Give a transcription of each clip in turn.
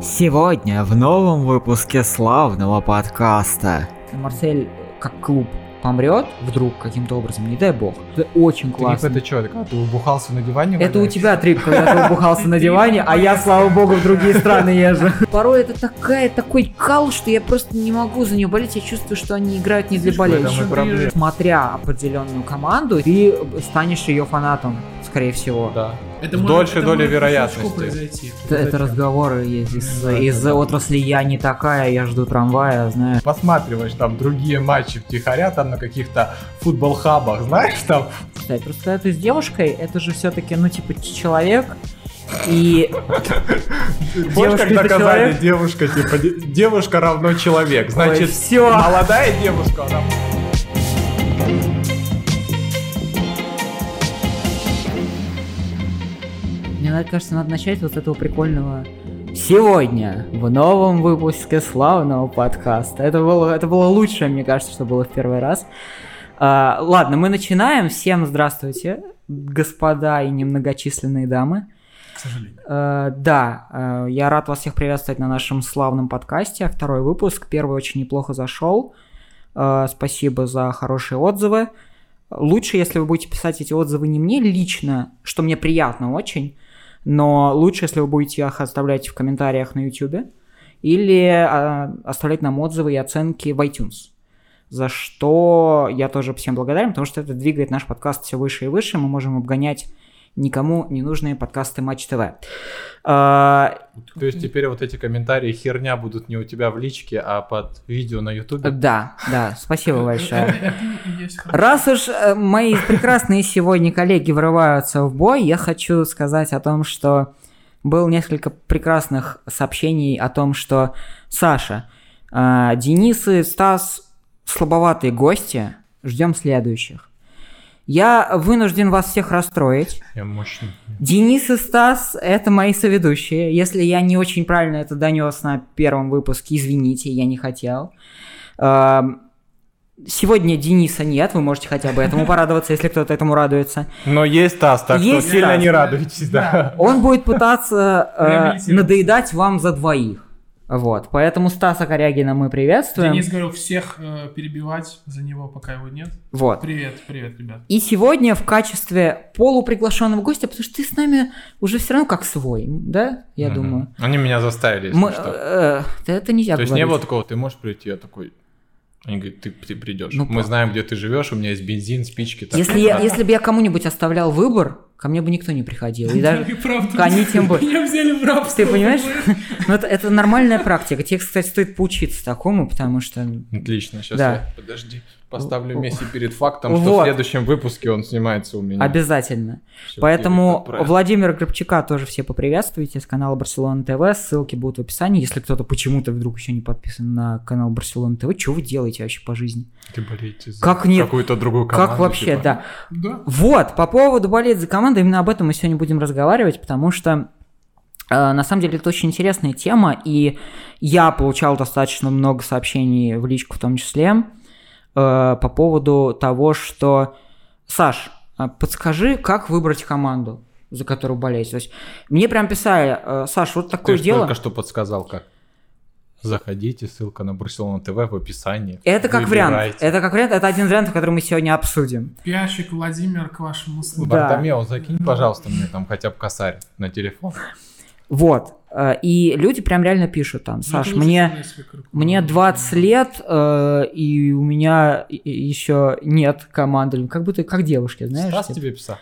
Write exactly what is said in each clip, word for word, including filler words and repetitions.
Сегодня в новом выпуске славного подкаста. Марсель как клуб помрет вдруг каким-то образом, не дай бог. Это очень классно. Трип это что, когда ты убухался на диване? Это выдаешь? У тебя трип, когда ты убухался на диване, а я, слава богу, в другие страны езжу. Порой это такая, такой кал, что я просто не могу за нее болеть. Я чувствую, что они играют не для болельщиков. Смотря определенную команду, ты станешь ее фанатом, скорее всего. Да. Это с дольшей долей вероятности. Это, это разговоры есть из, да, из да, отрасли, да. Я не такая, я жду трамвая, знаешь. Посматриваешь там другие матчи втихаря, там на каких-то футбол-хабах, знаешь, там. Кстати, просто когда ты с девушкой, это же все-таки, ну, типа, человек. И девушка, как доказали, девушка, типа, девушка равно человек. Значит, молодая девушка равно. Мне кажется, надо начать вот с этого прикольного. Сегодня в новом выпуске славного подкаста. Это было, это было лучшее, мне кажется, что было в первый раз. А, ладно, мы начинаем. Всем здравствуйте, господа и немногочисленные дамы. К сожалению. А, да, я рад вас всех приветствовать на нашем славном подкасте. Второй выпуск. Первый очень неплохо зашел. А, спасибо за хорошие отзывы. Лучше, если вы будете писать эти отзывы не мне лично, что мне приятно очень. Но лучше, если вы будете их оставлять в комментариях на YouTube или а, оставлять нам отзывы и оценки в iTunes, за что я тоже всем благодарен, потому что это двигает наш подкаст все выше и выше, мы можем обгонять никому не нужные подкасты Матч ТВ. А... То есть теперь вот эти комментарии херня будут не у тебя в личке, а под видео на Ютубе? Да, да, спасибо большое. Раз уж мои прекрасные сегодня коллеги врываются в бой, я хочу сказать о том, что было несколько прекрасных сообщений о том, что Саша, Денис и Стас слабоватые гости, ждем следующих. Я вынужден вас всех расстроить. Я мощный. Денис и Стас – это мои соведущие. Если я не очень правильно это донес на первом выпуске, извините, я не хотел. Сегодня Дениса нет, вы можете хотя бы этому порадоваться, если кто-то этому радуется. Но есть Стас, так что сильно не радуйтесь. Он будет пытаться надоедать вам за двоих. Вот, поэтому Стаса Корягина мы приветствуем. Денис говорил всех э, перебивать за него, пока его нет. Вот. Привет, привет, ребят. И сегодня в качестве полуприглашенного гостя, потому что ты с нами уже все равно как свой, да, я mm-hmm. думаю. Они меня заставили, если мы, что. Э, это нельзя говорить. То есть не было такого, ты можешь прийти, я такой... Они говорят, ты, ты придешь. Ну, мы правда. Знаем, где ты живешь, у меня есть бензин, спички. Так, если, я, если бы я кому-нибудь оставлял выбор, ко мне бы никто не приходил. И даже они тем более. Меня взяли в рабство. Ты понимаешь? Ну, это, это нормальная практика. Тебе, кстати, стоит поучиться такому, потому что... Отлично. Сейчас да. я, подожди, поставлю Месси перед фактом, что вот. В следующем выпуске он снимается у меня. Обязательно. Все. Поэтому Владимира Грабчака тоже все поприветствуйте с канала Барселона ТВ. Ссылки будут в описании. Если кто-то почему-то вдруг еще не подписан на канал Барселона ТВ, что вы делаете вообще по жизни? Ты болеете за как не... какую-то другую команду. Как вообще, типа? Да. да. Вот, по поводу болеть за команду. Именно об этом мы сегодня будем разговаривать, потому что э, на самом деле это очень интересная тема, и я получал достаточно много сообщений в личку в том числе э, по поводу того, что Саш, подскажи, как выбрать команду, за которую болеть. То есть, мне прям писали, э, Саш, вот такое Ты дело. Ты только что подсказал как. Заходите, ссылка на Барселона ТВ в описании. Это как выбирайте. вариант. Это как вариант, это один вариант, который мы сегодня обсудим. Пиарщик Владимир к вашему слову. Да. Бартомео, закинь, пожалуйста, мне там хотя бы косарь на телефон. Вот. И люди прям реально пишут там, Саш, мне, мне двадцать лет, и у меня еще нет команды. Как будто как девушки, знаешь. Стас тебе писал?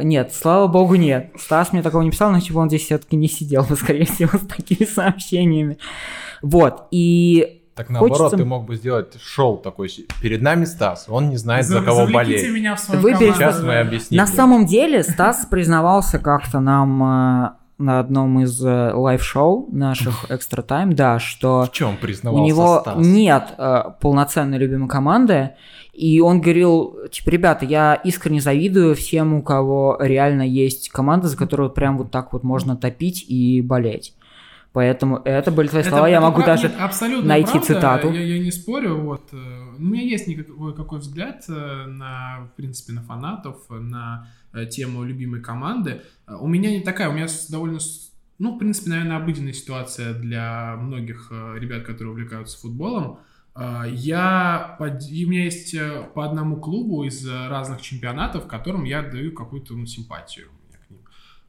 Нет, слава богу, нет. Стас мне такого не писал, но чего он здесь все-таки не сидел, скорее всего, с такими сообщениями. Вот, и... Так наоборот, хочется... ты мог бы сделать шоу такой, перед нами Стас, он не знает, за, за кого болеть. Меня в свою Выбери... Сейчас мы объясним. На самом деле, Стас признавался как-то нам... на одном из лайв-шоу наших Extra Time, да, что в чем признавался у него Стас? Нет э, полноценной любимой команды, и он говорил, типа, ребята, я искренне завидую всем, у кого реально есть команда, за которую прям вот так вот можно топить и болеть. Поэтому это были твои слова, это, я это могу прав... даже Нет, найти правда. Цитату. Я, я не спорю, вот. У меня есть никакой взгляд на, в принципе, на фанатов, на тему любимой команды. У меня не такая, у меня довольно Ну, в принципе, наверное, обыденная ситуация для многих ребят, которые увлекаются футболом. Я, и у меня есть по одному клубу из разных чемпионатов, которым я даю какую-то ну, симпатию к ним.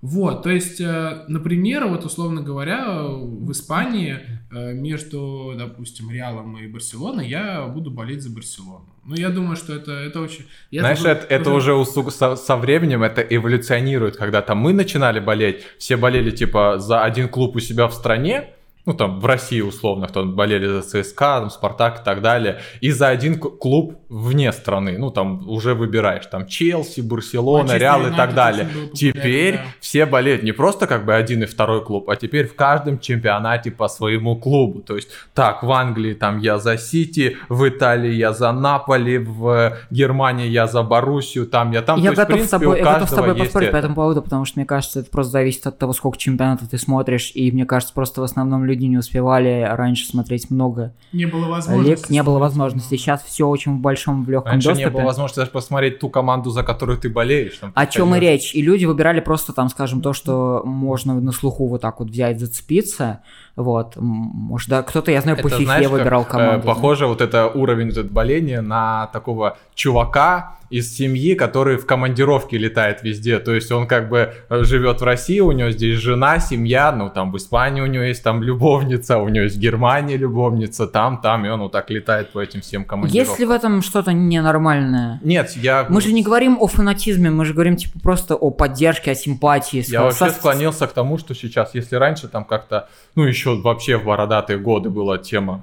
Вот, то есть, например, вот условно говоря, в Испании между, допустим, Реалом и Барселоной я буду болеть за Барселону. Ну, я думаю, что это, это очень... Я Знаешь, забыл... это, это уже у, со, со временем это эволюционирует. Когда там мы начинали болеть, все болели, типа, за один клуб у себя в стране, ну, там, в России, условно, кто-то болели за ЦСКА, там, Спартак и так далее, и за один клуб вне страны. Ну, там, уже выбираешь, там, Челси, Барселона, Реал и так далее. Теперь да. все болеют не просто, как бы, один и второй клуб, а теперь в каждом чемпионате по своему клубу. То есть, так, в Англии, там, я за Сити, в Италии я за Наполи, в Германии я за Боруссию, там, я там. Я, то готов, есть, в принципе, с тобой, я готов с тобой поспорить по этому поводу, потому что, мне кажется, это просто зависит от того, сколько чемпионатов ты смотришь, и, мне кажется, просто в основном люди не успевали раньше смотреть много. Не было возможности. Не было возможности. Сейчас все очень в большом, в легком раньше доступе. Раньше не было возможности даже посмотреть ту команду, за которую ты болеешь. Там, О чем и речь. И люди выбирали просто, там, скажем, то, что можно на слуху вот так вот взять, зацепиться. Вот. Может, да, кто-то, я знаю, по фифе выбирал команду. Э, похоже, да. вот это уровень вот это боления на такого чувака из семьи, который в командировке летает везде. То есть он как бы живет в России, у него здесь жена, семья, ну там в Испании у него есть там любовница, у него есть в Германии любовница, там, там, и он вот так летает по этим всем командировкам. Есть ли в этом что-то ненормальное? Нет, я... Мы же не говорим о фанатизме, мы же говорим типа просто о поддержке, о симпатии. Я вообще склонился к тому, что сейчас, если раньше там как-то, ну еще вообще в бородатые годы была тема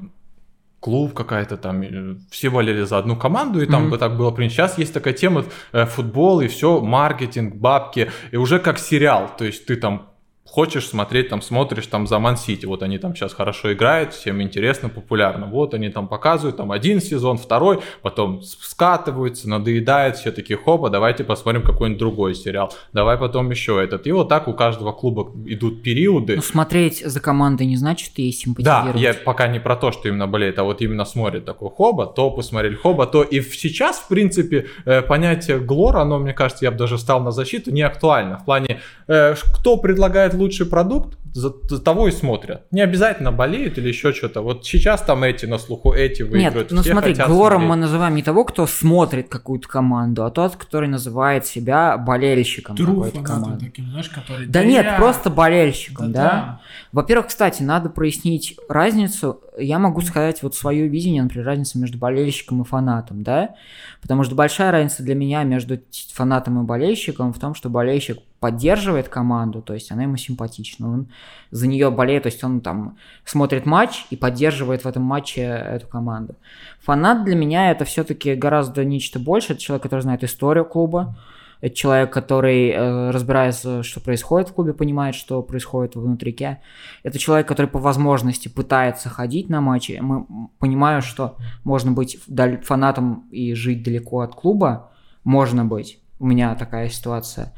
клуб какая-то там, все болели за одну команду, и там mm-hmm. бы так было принято. Сейчас есть такая тема, э, футбол и все, маркетинг, бабки, и уже как сериал, то есть ты там хочешь смотреть, там смотришь там за Ман Сити, вот они там сейчас хорошо играют, всем интересно, популярно, вот они там показывают, там один сезон, второй, потом скатываются, надоедают, все такие, хопа, давайте посмотрим какой-нибудь другой сериал, давай потом еще этот, и вот так у каждого клуба идут периоды. Ну, смотреть за командой не значит и симпатизировать. Да, я пока не про то, что именно болеет, а вот именно смотрит такой хоба, то посмотрели хоба, то и сейчас, в принципе, понятие глора, оно, мне кажется, я бы даже встал на защиту, не актуально, в плане, кто предлагает лучший продукт, за того и смотрят. Не обязательно болеют или еще что-то. Вот сейчас там эти на слуху, эти выиграют. Нет, ну все смотри, глором смотреть. Мы называем не того, кто смотрит какую-то команду, а тот, который называет себя болельщиком Труфа какой-то команды. Таким, знаешь, который... Да, да нет, я... просто болельщиком, да, да? да. Во-первых, кстати, надо прояснить разницу. Я могу сказать вот свое видение, например, разница между болельщиком и фанатом, да? Потому что большая разница для меня между фанатом и болельщиком в том, что болельщик поддерживает команду, то есть она ему симпатична, он за нее болеет, то есть он там смотрит матч и поддерживает в этом матче эту команду. Фанат для меня это все-таки гораздо нечто большее, это человек, который знает историю клуба, это человек, который э, разбирается, что происходит в клубе, понимает, что происходит внутрике. Это человек, который по возможности пытается ходить на матчи. Мы понимаем, что можно быть фанатом и жить далеко от клуба. Можно быть. У меня такая ситуация.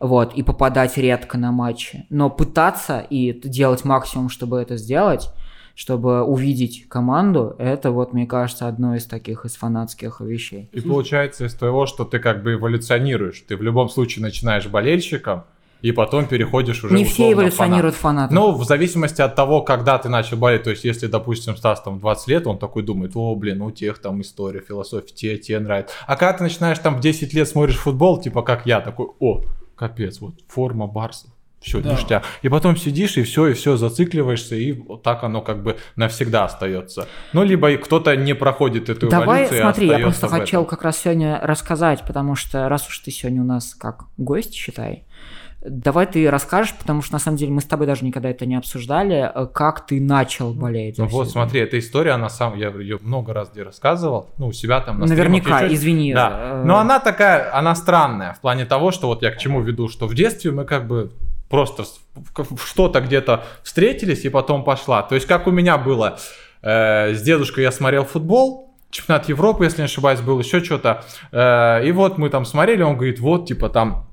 Вот. И попадать редко на матчи. Но пытаться и делать максимум, чтобы это сделать, чтобы увидеть команду, это вот, мне кажется, одно из таких из фанатских вещей. И получается из того, что ты как бы эволюционируешь. Ты в любом случае начинаешь болельщиком, и потом переходишь уже условно фанат. Не все эволюционируют фанаты. Ну, в зависимости от того, когда ты начал болеть. То есть, если, допустим, Стас там двадцать лет, он такой думает, о, блин, у тех там история, философия, те, те нравится. А когда ты начинаешь там в десять лет смотришь футбол, типа как я, такой, о, капец, вот форма Барса. Все, да. Ништяк. И потом сидишь, и все, и все, зацикливаешься, и вот так оно как бы навсегда остается. Ну, либо кто-то не проходит эту Давай, эволюцию смотри, и остается в этом. Давай, смотри, я просто хотел как раз сегодня рассказать, потому что раз уж ты сегодня у нас как гость, считай, давай ты расскажешь, потому что, на самом деле, мы с тобой даже никогда это не обсуждали, как ты начал болеть. Ну вот, смотри, эта история, она сам, я ее много раз где рассказывал, ну, у себя там на наверняка, стримах, извини. Да. Но она такая, она странная в плане того, что вот я к чему веду, что в детстве мы как бы просто что-то где-то встретились и потом пошла. То есть, как у меня было, э, с дедушкой я смотрел футбол, чемпионат Европы, если не ошибаюсь, был еще что-то. Э, и вот мы там смотрели, он говорит, вот, типа там,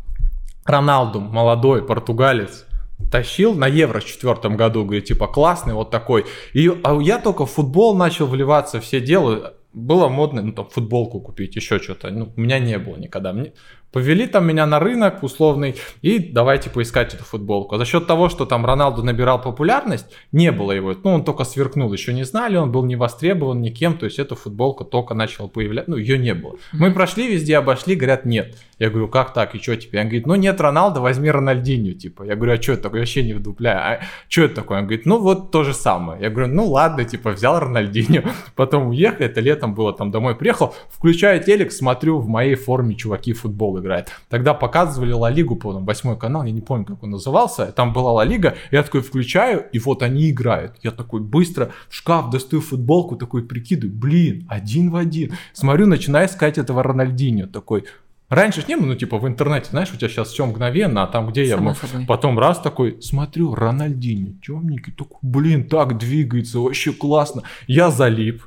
Роналду, молодой португалец, тащил на Евро в четвертом году, говорит, типа, классный вот такой. И а я только в футбол начал вливаться, все дела. Было модно, ну, там, футболку купить, еще что-то. Ну, у меня не было никогда. Мне... Повели там меня на рынок условный и давайте поискать эту футболку. За счет того, что там Роналду набирал популярность, не было его. Ну, он только сверкнул, еще не знали, он был не востребован никем. То есть эта футболка только начала появляться, ну, ее не было. Мы прошли везде, обошли, говорят, нет. Я говорю, как так, и что теперь? Он говорит, ну, нет Роналду, возьми Рональдинью, типа. Я говорю, а что это такое? Я вообще не вдупляю. А что это такое? Он говорит, ну, вот то же самое. Я говорю, ну, ладно, типа, взял Рональдинью. Потом уехал, это летом было, там домой приехал. Включаю телек, смотрю, в моей форме чуваки футбол играет. Тогда показывали Ла Лигу, по-моему, восьмой канал, я не помню, как он назывался, там была Ла Лига, я такой включаю, и вот они играют. Я такой быстро в шкаф достаю футболку, такой прикидываю, блин, один в один. Смотрю, начинаю искать этого Рональдиньо, такой... Раньше ж не было, ну типа в интернете, знаешь, у тебя сейчас все мгновенно, а там где я, мы... потом раз такой, смотрю, Рональдиньо, темненький, такой, блин, так двигается, вообще классно. Я залип.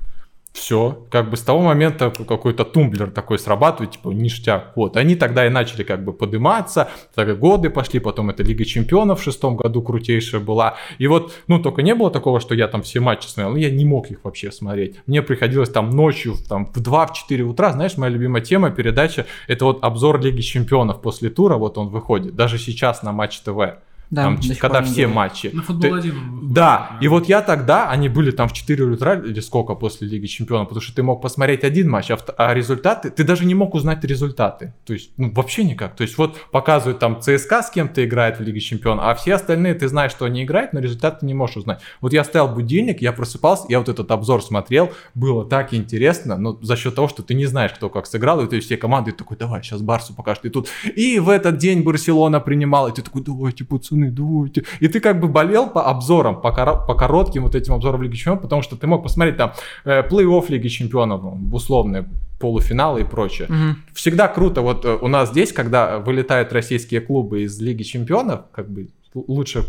Все, как бы с того момента какой-то тумблер такой срабатывает, типа ништяк. Вот, они тогда и начали как бы подниматься, так годы пошли, потом эта Лига Чемпионов в шестом году крутейшая была. И вот, ну только не было такого, что я там все матчи смотрел, я не мог их вообще смотреть. Мне приходилось там ночью, там в два-четыре утра, знаешь, моя любимая тема, передача, это вот обзор Лиги Чемпионов после тура, вот он выходит, даже сейчас на Матч ТВ. Да, там, когда все делает. Матчи. На футбол один. Да, да, и вот я тогда, они были там в четыре утра или сколько после Лиги Чемпионов, потому что ты мог посмотреть один матч, а, а результаты, ты даже не мог узнать результаты. То есть, ну вообще никак. То есть вот показывают там ЦСКА с кем-то играет в Лиге Чемпионов, а все остальные, ты знаешь, что они играют, но результаты ты не можешь узнать. Вот я ставил будильник, я просыпался, я вот этот обзор смотрел, было так интересно, но за счет того, что ты не знаешь, кто как сыграл, и ты все команды, и такой, давай, сейчас Барсу покажешь, и тут. И в этот день Барселона принимала, и ты такой, давайте, пацаны, дуйте. И ты как бы болел по обзорам, по, коро- по коротким вот этим обзорам Лиги Чемпионов, потому что ты мог посмотреть там э, плей-офф Лиги Чемпионов, условные полуфиналы и прочее. Угу. Всегда круто. Вот э, у нас здесь, когда вылетают российские клубы из Лиги Чемпионов, как бы лучше...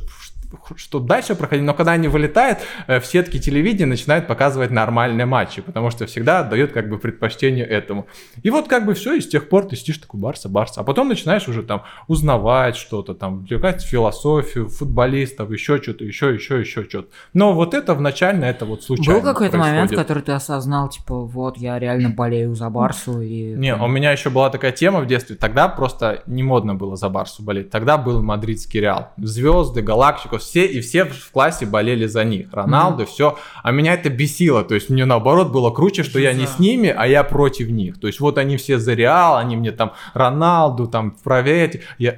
что дальше проходить, но когда они вылетают, в сетке телевидения начинают показывать нормальные матчи, потому что всегда отдают как бы предпочтение этому. И вот как бы все, и с тех пор ты сидишь такой Барса, Барса, а потом начинаешь уже там узнавать что-то, там, вникать в философию, футболистов, еще что-то, еще, еще, еще что-то. Но вот это вначально, это вот случайно был какой-то происходит. Момент, в который ты осознал, типа, вот, я реально болею за Барсу и... Не, у меня еще была такая тема в детстве, тогда просто не модно было за Барсу болеть, тогда был мадридский Реал, звезды, галактиков, все, и все в классе болели за них. Роналду, mm-hmm. все. А меня это бесило. То есть мне наоборот было круче, что я не с ними, а я против них. То есть вот они все за Реал, они мне там Роналду, там проверять. Я...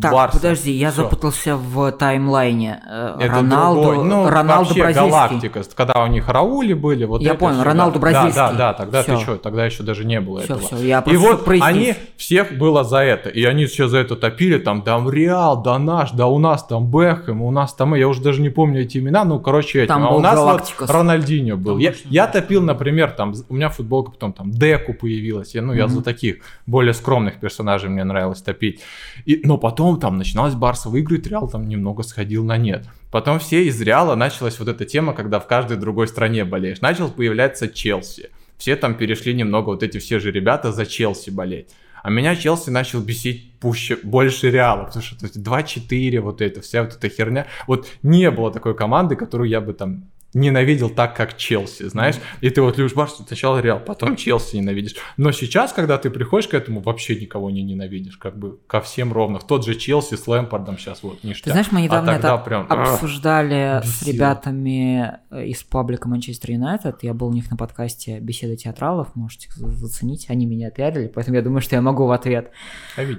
Так, Барса. Подожди, я Всё. запутался в таймлайне. Это Роналду, другой, ну, Роналду вообще бразильский. Галактика, когда у них Раули были. Вот я понял, Роналду да, бразильский. Да, да, да, тогда Всё. ты что, тогда еще даже не было Всё, этого. Всё, я и вот прояснил. Они всех было за это, и они все за это топили, там, да Реал, да наш, да у нас там Бэхэм, у нас там, я уже даже не помню эти имена, ну, короче, этим. А у нас Галактикос. Вот Рональдиньо был. Я, я топил, например, там, у меня футболка потом там Деку появилась, я, ну, mm-hmm. я за таких более скромных персонажей мне нравилось топить. И, но потом Потом там начиналась Барса выиграть, Реал там немного сходил на нет. Потом все из Реала началась вот эта тема, когда в каждой другой стране болеешь. Начал появляться Челси. Все там перешли немного, вот эти все же ребята за Челси болеть. А меня Челси начал бесить пуще, больше Реала, потому что два-четыре, вот это, вся вот эта херня. Вот не было такой команды, которую я бы там... ненавидел так, как Челси, знаешь, и ты вот любишь Барсу, сначала Реал, потом Челси ненавидишь, но сейчас, когда ты приходишь к этому, вообще никого не ненавидишь, как бы ко всем ровно, тот же Челси с Лэмпардом сейчас вот ништяк. Ты знаешь, мы недавно а это прям... обсуждали бесил. С ребятами из паблика Манчестер Юнайтед, я был у них на подкасте «Беседы театралов», можете заценить, они меня пиарили, поэтому я думаю, что я могу в ответ.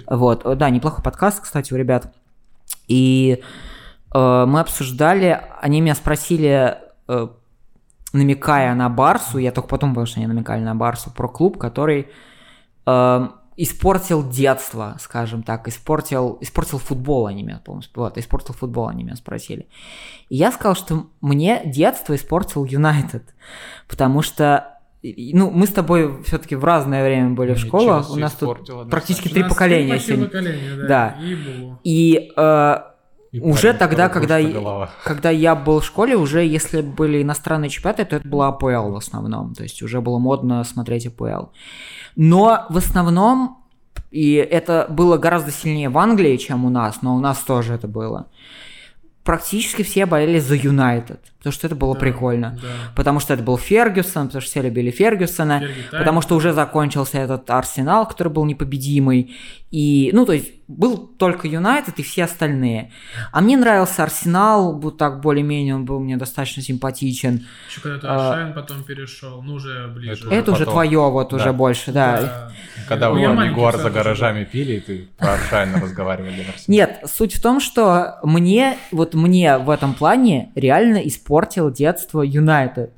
А вот, да, неплохой подкаст, кстати, у ребят, и э, мы обсуждали, они меня спросили... намекая на Барсу, я только потом понял, что они намекали на Барсу, про клуб, который э, испортил детство, скажем так, испортил, испортил футбол, они меня полностью, вот, испортил футбол, они меня спросили. И я сказал, что мне детство испортил Юнайтед, потому что, ну, мы с тобой все-таки в разное время были в школах, у нас тут практически три поколения сегодня. Да. И... Э, И уже парень, тогда, когда, когда я был в школе, уже если были иностранные чемпионаты, то это была АПЛ в основном. То есть уже было модно смотреть АПЛ. Но в основном, и это было гораздо сильнее в Англии, чем у нас, но у нас тоже это было, практически все болели за Юнайтед. Потому что это было да, прикольно. Да. Потому что это был Фергюсон, потому что все любили Фергюсона, Ферги, потому что уже закончился этот Арсенал, который был непобедимый. И, ну, то есть, был только Юнайтед и все остальные. А мне нравился Арсенал, так более-менее он был мне достаточно симпатичен. Еще когда-то Ашайн а, потом перешел, ну, уже ближе. Это, это уже твое, вот, да. уже больше, да. да. Когда вы Нигуар за гаражами был. Пили, и ты про Ашайна разговаривали. Нет, суть в том, что мне, вот мне в этом плане реально испортил детство Юнайтед.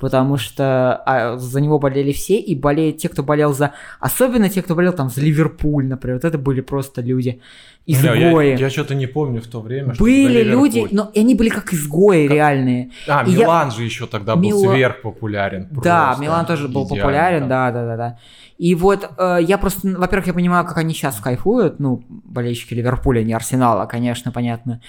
Потому что а, за него болели все, и болеют те, кто болел за... Особенно те, кто болел там за Ливерпуль, например. Вот это были просто люди. Изгои. Я, я что-то не помню в то время, что были люди, но они были как изгои как... реальные. А, и Милан я... же еще тогда Мила... был сверхпопулярен. Просто. Да, Милан тоже был идеально, популярен, да-да-да. И вот э, я просто... Во-первых, я понимаю, как они сейчас кайфуют. Ну, болельщики Ливерпуля, не Арсенала, конечно, понятно.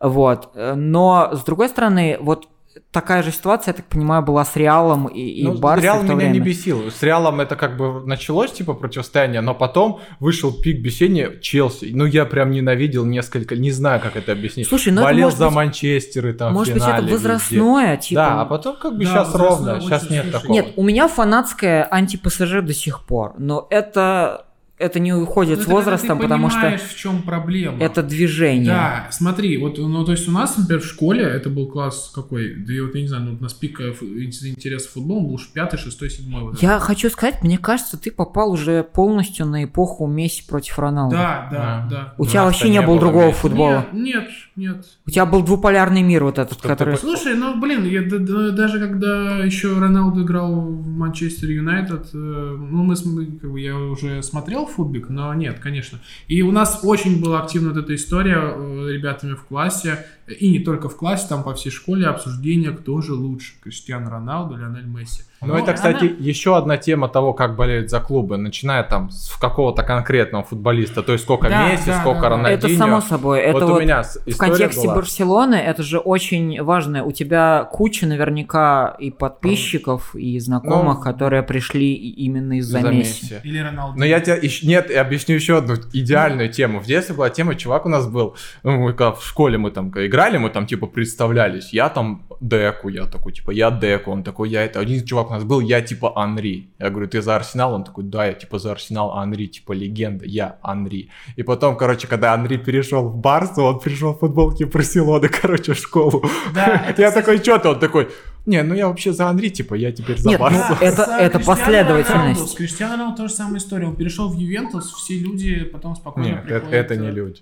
Вот. Но, с другой стороны, вот... Такая же ситуация, я так понимаю, была с Реалом и, и ну, Барсой. Реал меня время. не бесил. С Реалом это как бы началось типа противостояние, но потом вышел пик бесения Челси. Ну я прям ненавидел несколько, не знаю, как это объяснить. Слушай, ну болел это, за быть, Манчестер и там может в финале. Может быть, это возрастное, везде. типа. Да, а потом как бы да, сейчас ровно, сейчас нет слушай. такого. Нет, у меня фанатская анти-ПСЖ до сих пор, но это... Это не уходит ну, с возрастом, потому что... Ты понимаешь, в чем проблема. Это движение. Да, смотри, вот, ну, то есть у нас, например, в школе, это был класс какой, да я вот я не знаю, ну, у нас пик интереса футболом был уж пятый, шестой, седьмой. Вот я это. хочу сказать, мне кажется, ты попал уже полностью на эпоху Месси против Роналду. Да, да, да. У да, тебя да, вообще не было другого Месси. футбола. Нет, нет, нет. У тебя был двуполярный мир вот этот, что который... Ты... Слушай, ну, блин, я, да, да, даже когда еще Роналду играл в Манчестер Юнайтед, ну, мы, как бы, я уже смотрел футбик, но нет, конечно. И у нас очень была активна вот эта история э, ребятами в классе, и не только в классе, там по всей школе обсуждение, кто же лучше, Криштиан Роналду, Лионель Месси. Ну, ну это, кстати, она... еще одна тема того, как болеют за клубы, начиная там с какого-то конкретного футболиста, то есть сколько да, Месси, да, сколько да, Рональдиньо. Это само собой. Это вот вот у меня в контексте была... Барселоны это же очень важно. У тебя куча наверняка и подписчиков, ну, и знакомых, ну, которые пришли именно из-за из-за Месси. Или Роналду. Но я тебе нет, я объясню еще одну идеальную тему. В детстве была тема, чувак у нас был, ну, мы в школе мы там играли, мы там типа представлялись, я там Деку, я такой типа, я Деку, он такой, я это. Один чувак у нас был, я типа Анри. Я говорю, ты за Арсенал? Он такой, да, я типа за Арсенал, Анри, типа легенда, я Анри. И потом, короче, когда Анри перешел в Барсу, он пришел в футболке Барселоны, короче, в школу. Я такой, что-то, он такой... Не, ну я вообще за Анри, типа, я теперь за Барсу. Нет, да, это, это последовательность. С Криштиану Роналду тоже самая история. Он перешел в Ювентус, все люди потом спокойно Нет, приходят. Нет, это, это не люди.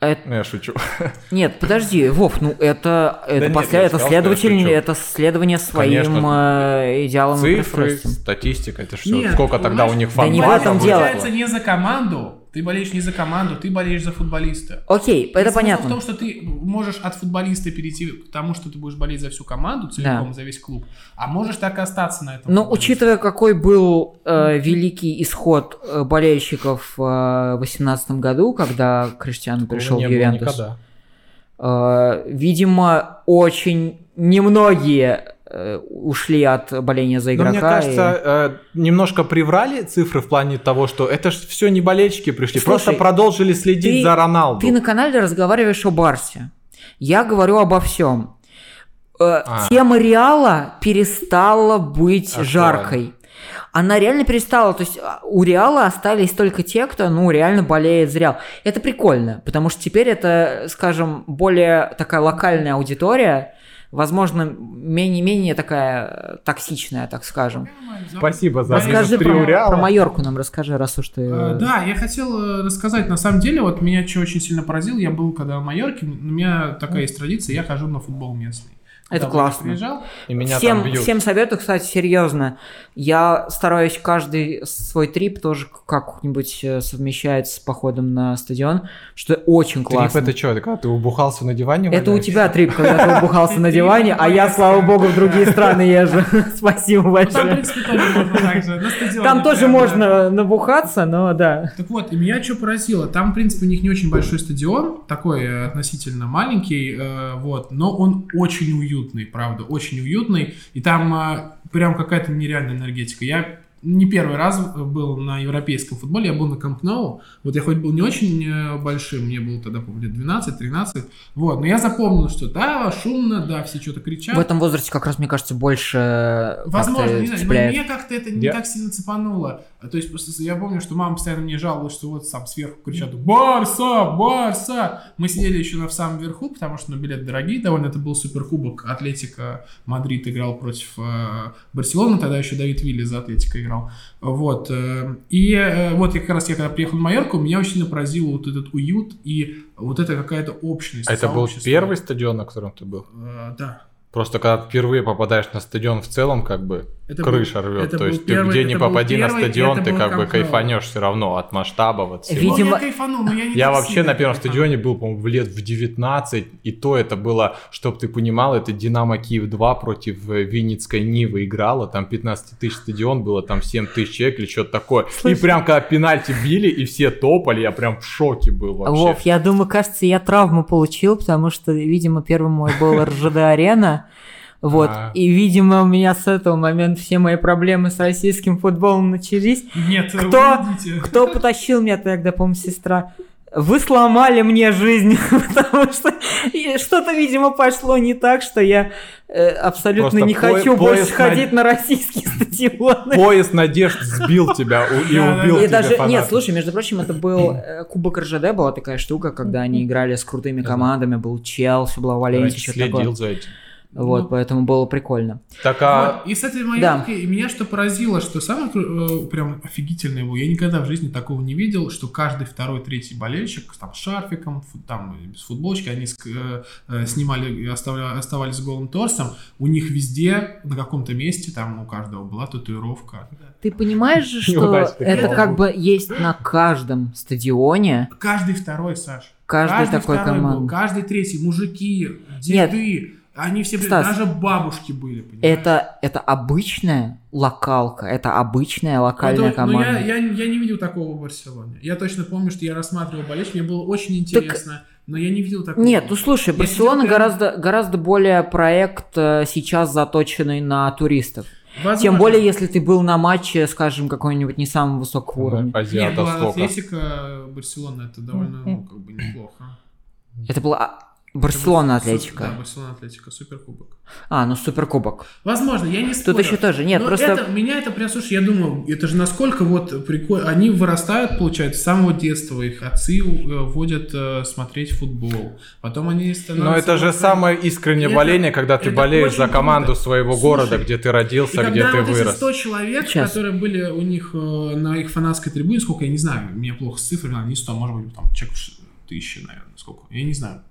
Это... Я шучу. Нет, подожди, Вов, ну это, это, да после... нет, это, сказал, следователь... это следование своим Конечно, идеалам. Цифры, статистика, это что? Нет, сколько тогда у них фанатов? Да не в этом дело. Получается не за команду. Ты болеешь не за команду, ты болеешь за футболиста. Окей, это понятно. Смысл в том, что ты можешь от футболиста перейти к тому, что ты будешь болеть за всю команду, целиком, да. за весь клуб, а можешь так и остаться на этом. Но футболисте. Учитывая, какой был э, великий исход болельщиков э, в восемнадцатом году, когда Криштиану пришел в Ювентус, э, видимо, очень немногие... ушли от боления за игрока. Но мне кажется, и... э, немножко приврали цифры в плане того, что это ж все не болельщики пришли, Слушай, просто продолжили следить ты, за Роналду. Ты на канале разговариваешь о Барсе. Я говорю обо всем. Э, а. Тема Реала перестала быть а жаркой. Она реально перестала, то есть у Реала остались только те, кто, ну, реально болеет за Реал. Это прикольно, потому что теперь это, скажем, более такая локальная аудитория, возможно, менее-менее такая токсичная, так скажем. Спасибо за расскажи про, про Майорку нам расскажи, раз уж ты... Да, я хотел рассказать, на самом деле, вот меня что очень сильно поразило, я был когда в Майорке, у меня такая есть традиция, я хожу на футбол местный. Это классно. И меня всем, там всем советую, кстати, серьезно. Я стараюсь каждый свой трип тоже как-нибудь совмещать с походом на стадион, что очень классно. Трип это что? Это когда ты убухался на диване? Это у тебя трип, когда ты убухался на диване, а я, слава богу, в другие страны езжу. Спасибо большое. Там тоже можно набухаться, но да. Так вот, и меня что поразило? Там, в принципе, у них не очень большой стадион, такой относительно маленький, вот, но он очень уютный. Уютный, правда, очень уютный, и там а, прям какая-то нереальная энергетика. Я не первый раз был на европейском футболе, я был на Кампнау, вот я хоть был не очень большим, мне было тогда, помню, двенадцать-тринадцать, вот, но я запомнил, что да, шумно, да, все что-то кричат. В этом возрасте как раз, мне кажется, больше... Возможно, не знаю, но мне как-то это не yeah. так сильно цепануло, то есть просто я помню, что мама постоянно мне жаловалась, что вот сам сверху кричат «Барса! Барса!» Мы сидели еще на самом верху, потому что, ну, билеты дорогие довольно, это был суперкубок, Атлетико Мадрид играл против э, Барселоны, тогда еще Давид Вилли за Атлетико играл, вот, и вот я как раз, я когда приехал на Майорку, меня очень сильно поразил вот этот уют и вот эта какая-то общность. А это был первый стадион, на котором ты был? А, да. Просто когда впервые попадаешь на стадион в целом, как бы это крыша был, рвет. То есть ты первый, где не попади первый, на стадион, ты как бы кайфанешь все равно от масштаба. Вот всего. Видимо... Я кайфанул, но я не Я вообще на первом кайфану. стадионе был, по-моему, в лет в девятнадцать. И то это было, чтобы ты понимал, это Динамо Киев два против Винницкой Нивы играло. Там пятнадцать тысяч стадион было, там семь тысяч человек или что-то такое. Слушай. И прям когда пенальти били, и все топали, я прям в шоке был вообще. Вов, я думаю, кажется, я травму получил, потому что, видимо, первый мой был эр жэ дэ-арена. Вот, а... и, видимо, у меня с этого момента все мои проблемы с российским футболом начались. Нет, кто, кто потащил меня тогда, по-моему, сестра? Вы сломали мне жизнь, потому что что-то, видимо, пошло не так, что я э, абсолютно Просто не по- хочу больше ходить над... на российские стадионы. Пояс надежд сбил тебя у- и убил и тебя даже... Нет, слушай, между прочим, это был э, Кубок эр жэ дэ, была такая штука, когда они играли с крутыми командами, был Челси, была Валенсия, что-то такое. Следил за этим. Вот, ну, поэтому было прикольно. Так, а... вот, и с этой Майоркой да. меня что поразило, что самое э, прям офигительное было, я никогда в жизни такого не видел, что каждый второй, третий болельщик там с шарфиком, фу, там с футболочкой, они э, э, снимали, оставля, оставались голым торсом, у них везде на каком-то месте там у каждого была татуировка. Ты понимаешь, что это как бы есть на каждом стадионе? Каждый второй, Саш. Каждый такой команд. Каждый третий, мужики, деды. Они все, Стас, даже бабушки были, понимаешь? Это, это обычная локалка, это обычная локальная это, команда. Ну, я, я, я не видел такого в Барселоне. Я точно помню, что я рассматривал болельщиков, мне было очень интересно, так... но я не видел такого. Нет, ну слушай, я Барселона видел, гораздо, я... гораздо более проект сейчас заточенный на туристов. Возможно. Тем более, если ты был на матче, скажем, какой-нибудь не самого высокого уровня. Нет, была Атлетика, Барселона, это довольно, ну, как бы неплохо. Это была... Барселона Атлетико. Да, Барселона Атлетико, суперкубок. А, ну суперкубок. Возможно, я не спорю. Тут еще тоже, нет, но просто... Это, меня это прям, слушай, я думаю, это же насколько вот прикольно, они вырастают, получается, с самого детства, их отцы водят э, смотреть футбол, потом они становятся... Но это же самое искреннее это, боление, когда ты болеешь за команду круто. своего слушай, города, где ты родился, и где ты вот вырос. И когда вот эти сто человек, сейчас, которые были у них э, на их фанатской трибуне, сколько, я не знаю, у меня плохо с цифрами, не сто, может быть, там, человек тысяча, наверное, сколько, я не знаю.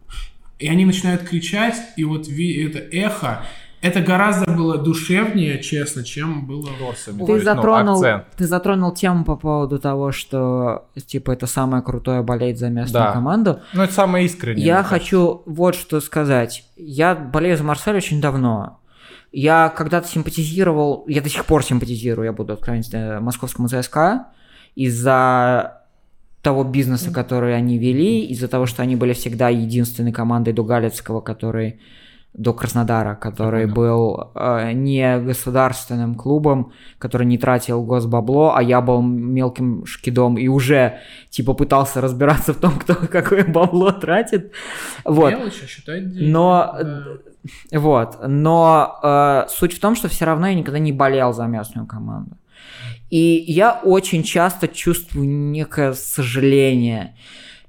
И они начинают кричать, и вот это эхо, это гораздо было душевнее, честно, чем было торсами. Ты, затронул, ну, ты затронул тему по поводу того, что типа это самое крутое болеть за местную да. команду. Ну это самое искреннее. Я хочу вот что сказать. Я болею за Марсель очень давно. Я когда-то симпатизировал, я до сих пор симпатизирую, я буду откровенно, московскому ЦСКА из-за... того бизнеса, который они вели, из-за того, что они были всегда единственной командой до Галицкого, который до Краснодара, который был э, не государственным клубом, который не тратил госбабло, а я был мелким шкидом и уже типа пытался разбираться в том, кто какое бабло тратит. Вот. Но да. вот, но э, суть в том, что все равно я никогда не болел за местную команду. И я очень часто чувствую некое сожаление.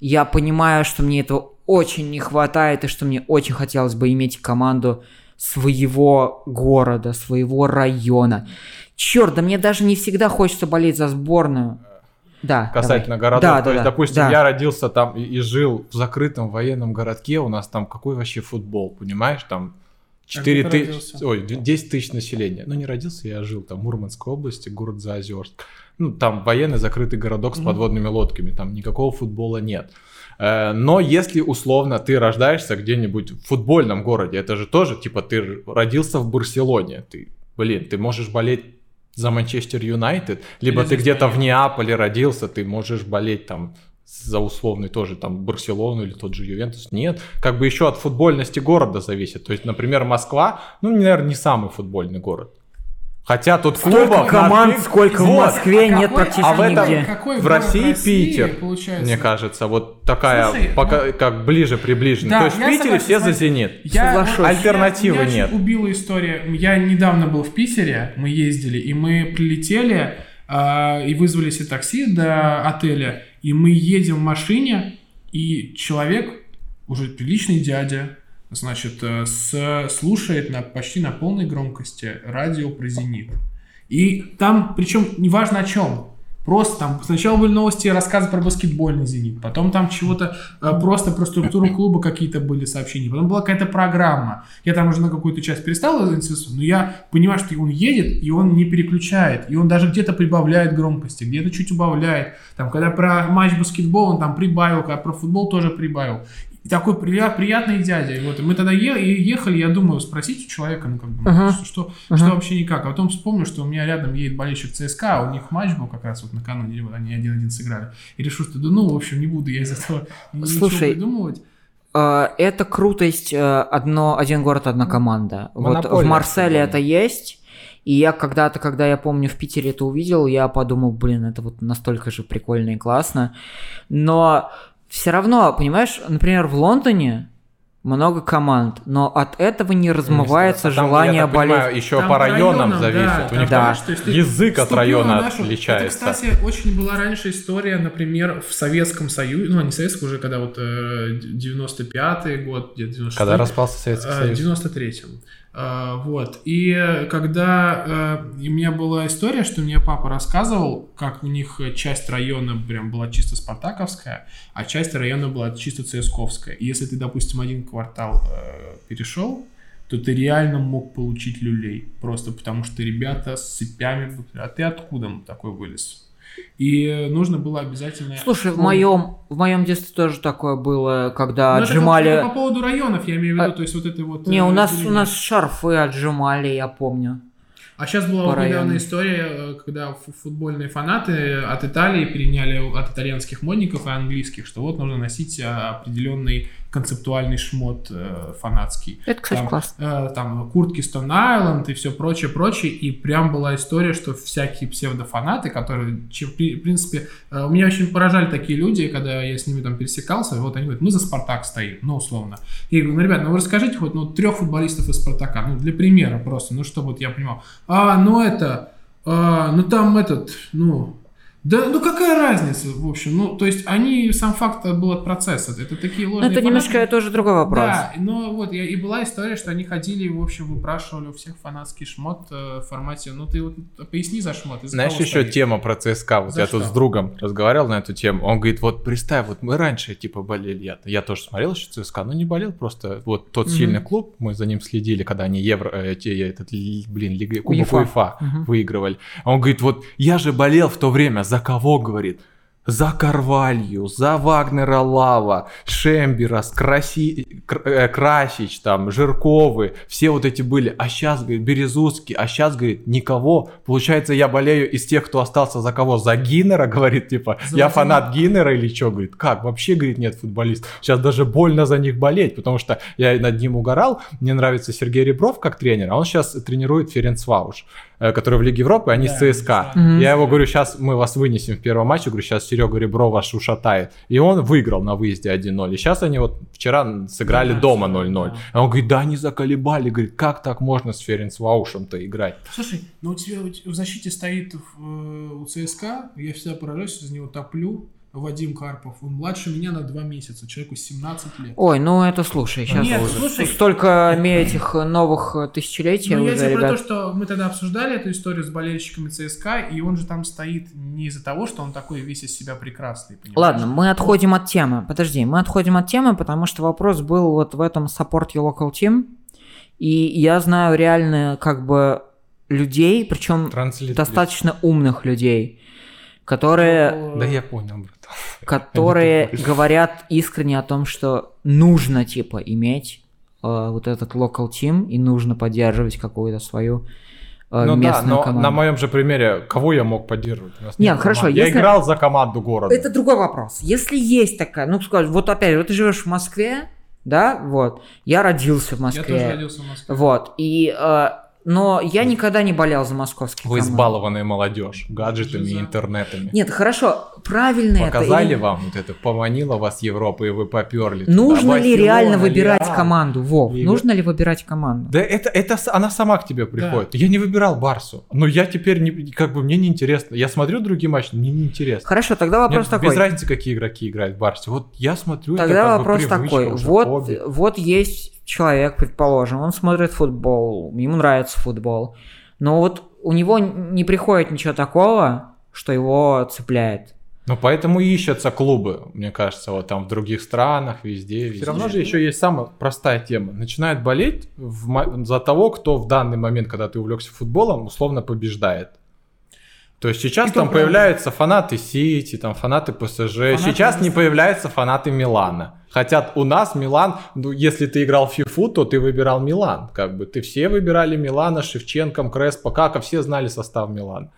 Я понимаю, что мне этого очень не хватает, и что мне очень хотелось бы иметь команду своего города, своего района. Черт, да мне даже не всегда хочется болеть за сборную. Да, касательно давай. городов. Да, То да, есть, да, допустим, да. я родился там и, и жил в закрытом военном городке, у нас там какой вообще футбол, понимаешь, там... четыре тысячи, ой, десять тысяч населения. Ну, не родился, я жил там в Мурманской области, город Заозерск. Ну, там военный закрытый городок с подводными лодками, там никакого футбола нет. Но если, условно, ты рождаешься где-нибудь в футбольном городе, это же тоже, типа, ты родился в Барселоне, ты, блин, ты можешь болеть за Манчестер Юнайтед, либо ты где-то в Неаполе родился, ты можешь болеть там... за условный тоже там Барселону или тот же Ювентус, нет, как бы еще от футбольности города зависит, то есть, например, Москва, ну, наверное, не самый футбольный город. Хотя тут клубов... команд, сколько вот. В Москве а нет какой, практически а в этом, нигде. Какой в России Питер, получается? Мне кажется, вот такая, Слушай, пока, ну, как ближе приближенная. Да, то есть в Питере все за «Зенит». Я, Альтернативы я, я, я нет. Меня убила история. Я недавно был в Питере, мы ездили, и мы прилетели, э, и вызвали себе такси до отеля, и мы едем в машине, и человек, уже приличный дядя, значит, с, слушает на, почти на полной громкости радио про «Зенит». И там, причем, неважно о чем, просто там сначала были новости, рассказы про баскетбольный «Зенит», потом там чего-то просто про структуру клуба какие-то были сообщения, потом была какая-то программа. Я там уже на какую-то часть перестал заинтересоваться, но я понимаю, что он едет, и он не переключает, и он даже где-то прибавляет громкости, где-то чуть убавляет. Там, когда про матч баскетбола он там прибавил, когда про футбол тоже прибавил. И такой приятный дядя. Вот. Мы тогда е- ехали, я думаю, спросить у человека, ну как бы, uh-huh. что, что, uh-huh. что вообще никак. А потом вспомнил, что у меня рядом едет болельщик ЦСКА, у них матч был как раз вот накануне, вот они один-один сыграли. И решил, что да ну, в общем, не буду я из этого Слушай, ничего придумывать. Э, это крутость одно, один город, одна команда. Монополия, вот в Марселе это есть. И я когда-то, когда я помню, в Питере это увидел, я подумал, блин, это вот настолько же прикольно и классно. Но... Все равно, понимаешь, например, в Лондоне много команд, но от этого не размывается там, желание я так болеть. Понимаю, еще там по районам, районам зависит. Да, у там, них да. там, язык от района нашу... отличается. Это, кстати, очень была раньше история, например, в Советском Союзе, ну, не Советском уже, когда вот девяносто пятый год, где-то девяносто шестой. Когда распался Советский Союз. В девяносто третьем. Вот. И когда у меня была история, что мне папа рассказывал, как у них часть района прям была чисто спартаковская, а часть района была чисто цсковская. И если ты, допустим, один квартал перешел, то ты реально мог получить люлей. Просто потому что ребята с цепями... А ты откуда такой вылез? И нужно было обязательно... Слушай, в моем, в моем детстве тоже такое было, когда Но отжимали... Это, по поводу районов, я имею в виду, а... то есть вот это вот... Не, у нас, у нас шарфы отжимали, я помню. А сейчас была вот недавняя история, когда футбольные фанаты от Италии переняли от итальянских модников и английских, что вот нужно носить определенный концептуальный шмот фанатский. Это, кстати, там, классно. Там куртки Stone Island и все прочее, прочее. И прям была история, что всякие псевдофанаты, которые, в принципе, меня очень поражали такие люди, когда я с ними там пересекался, вот они говорят, мы за «Спартак» стоим, ну, условно. Я говорю, ну, ребят, ну, вы расскажите хоть ну, трех футболистов из «Спартака», ну, для примера просто, ну, чтобы вот я понимал. А, ну это, а, ну там этот, ну, да, ну какая разница, в общем, ну, то есть они, сам факт был от процесса, это такие ложные фанаты. Это немножко тоже другой вопрос. Да, но вот, и, и была история, что они ходили и, в общем, выпрашивали у всех фанатский шмот в формате, ну ты вот поясни за шмот. Знаешь, еще стоит? Тема про ЦСКА, вот за я что? Тут с другом разговаривал на эту тему, он говорит, вот представь, вот мы раньше, типа, болели, я, я тоже смотрел еще ЦСКА, но не болел, просто вот тот mm-hmm. сильный клуб, мы за ним следили, когда они евро, э, те, этот, блин, Лига, Кубок УЕФА mm-hmm. выигрывали, он говорит, вот я же болел в то время за За кого, говорит? За Карвалью, за Вагнера Лава, Шембера, Краси... Красич, там, Жирковы. Все вот эти были. А сейчас, говорит, Березуцкий. А сейчас, говорит, никого. Получается, я болею из тех, кто остался за кого? За Гиннера, говорит, типа, за я фанат Гиннера или что? Говорит, как? Вообще, говорит, нет футболистов. Сейчас даже больно за них болеть, потому что я над ним угорал. Мне нравится Сергей Ребров как тренер, а он сейчас тренирует Ференцвауш, который в Лиге Европы, они да, с ЦСКА. Да. Я его говорю, сейчас мы вас вынесем в первом матче, говорю, сейчас Серега Ребров вас ушатает. И он выиграл на выезде один ноль. И сейчас они вот вчера сыграли да, дома ноль ноль. Да. А он говорит, да они заколебали. Говорит, как так можно с Ференцваушем-то играть? Слушай, ну у тебя в защите стоит у ЦСКА, я всегда поражаюсь, из него топлю. Вадим Карпов, он младше меня на два месяца, человеку семнадцать лет. Ой, ну это слушай, сейчас Нет, слушай. Столько этих новых тысячелетий. Ну, я уже, тебе ребят... про то, что мы тогда обсуждали эту историю с болельщиками ЦСКА, и он же там стоит не из-за того, что он такой весь из себя прекрасный. Понимаешь? Ладно, мы отходим от темы, подожди, мы отходим от темы, потому что вопрос был вот в этом support your local team, и я знаю реально как бы людей, причем достаточно умных людей, которые... Да я понял, брат. Которые говорят искренне о том, что нужно, типа, иметь э, вот этот local team и нужно поддерживать какую-то свою э, ну, местную да, но команду. На моем же примере, кого я мог поддерживать? Нет, нет хорошо. Я если... играл за команду города. Это другой вопрос. Если есть такая, ну, скажем, вот опять же, вот ты живешь в Москве, да, вот, я родился в Москве. Я тоже родился в Москве. Вот, и... Э, но я никогда не болел за московский. Вы избалованная молодежь гаджетами и интернетами. Нет, хорошо, правильно это. Показали вам вот это, поманила вас Европа, и вы поперли. Нужно ли реально выбирать команду, Вов? Нужно ли выбирать команду? Да это, это она сама к тебе приходит. Я не выбирал Барсу, но я теперь, не, как бы мне неинтересно. Я смотрю другие матчи, мне неинтересно. Хорошо, тогда вопрос такой. Без разницы, какие игроки играют в Барсе. Вот я смотрю, это как бы привычка уже. Тогда вопрос такой, вот есть... Человек, предположим, он смотрит футбол, ему нравится футбол, но вот у него не приходит ничего такого, что его цепляет. Ну, поэтому ищутся клубы, мне кажется, вот там в других странах, везде. везде. Все равно же еще есть самая простая тема. Начинает болеть в... за того, кто в данный момент, когда ты увлекся футболом, условно побеждает. То есть сейчас там правильно. Появляются фанаты Сити, там фанаты ПСЖ, фанаты сейчас не появляются фанаты Милана. Хотя у нас Милан, ну, если ты играл в ФИФУ, то ты выбирал Милан. Как бы ты все выбирали Милана, Шевченком, Креспо, Кака, все знали состав Милана.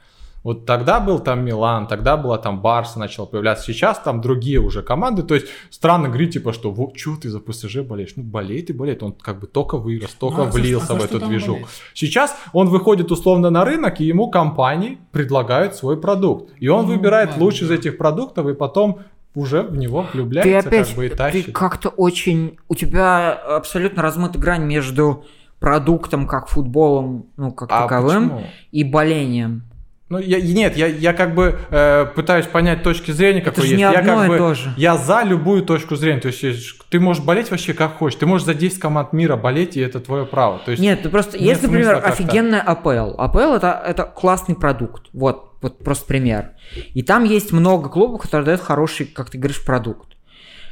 Вот тогда был там Милан, тогда была там Барса, начала появляться. Сейчас там другие уже команды. То есть странно говорить, типа, что вот, чего ты за ПСЖ болеешь? Ну, болеет и болеет. Он как бы только вырос, только а, влился а в эту движуху. Болеет? Сейчас он выходит условно на рынок, и ему компании предлагают свой продукт. И он ну, выбирает ладно, лучший да. из этих продуктов, и потом уже в него влюбляется, ты опять, как бы и тащит. Ты как-то очень... У тебя абсолютно размыта грань между продуктом, как футболом, ну, как а таковым, почему? И болением. Ну, я, нет, я, я как бы э, пытаюсь понять точки зрения, какой есть. Я, как бы, я за любую точку зрения. То есть ты можешь болеть вообще как хочешь. Ты можешь за десять команд мира болеть, и это твое право. То есть, нет, ты просто нет, если, например, как-то. Офигенная АПЛ. АПЛ это, это классный продукт. Вот, вот просто пример. И там есть много клубов, которые дают хороший, как ты говоришь, продукт.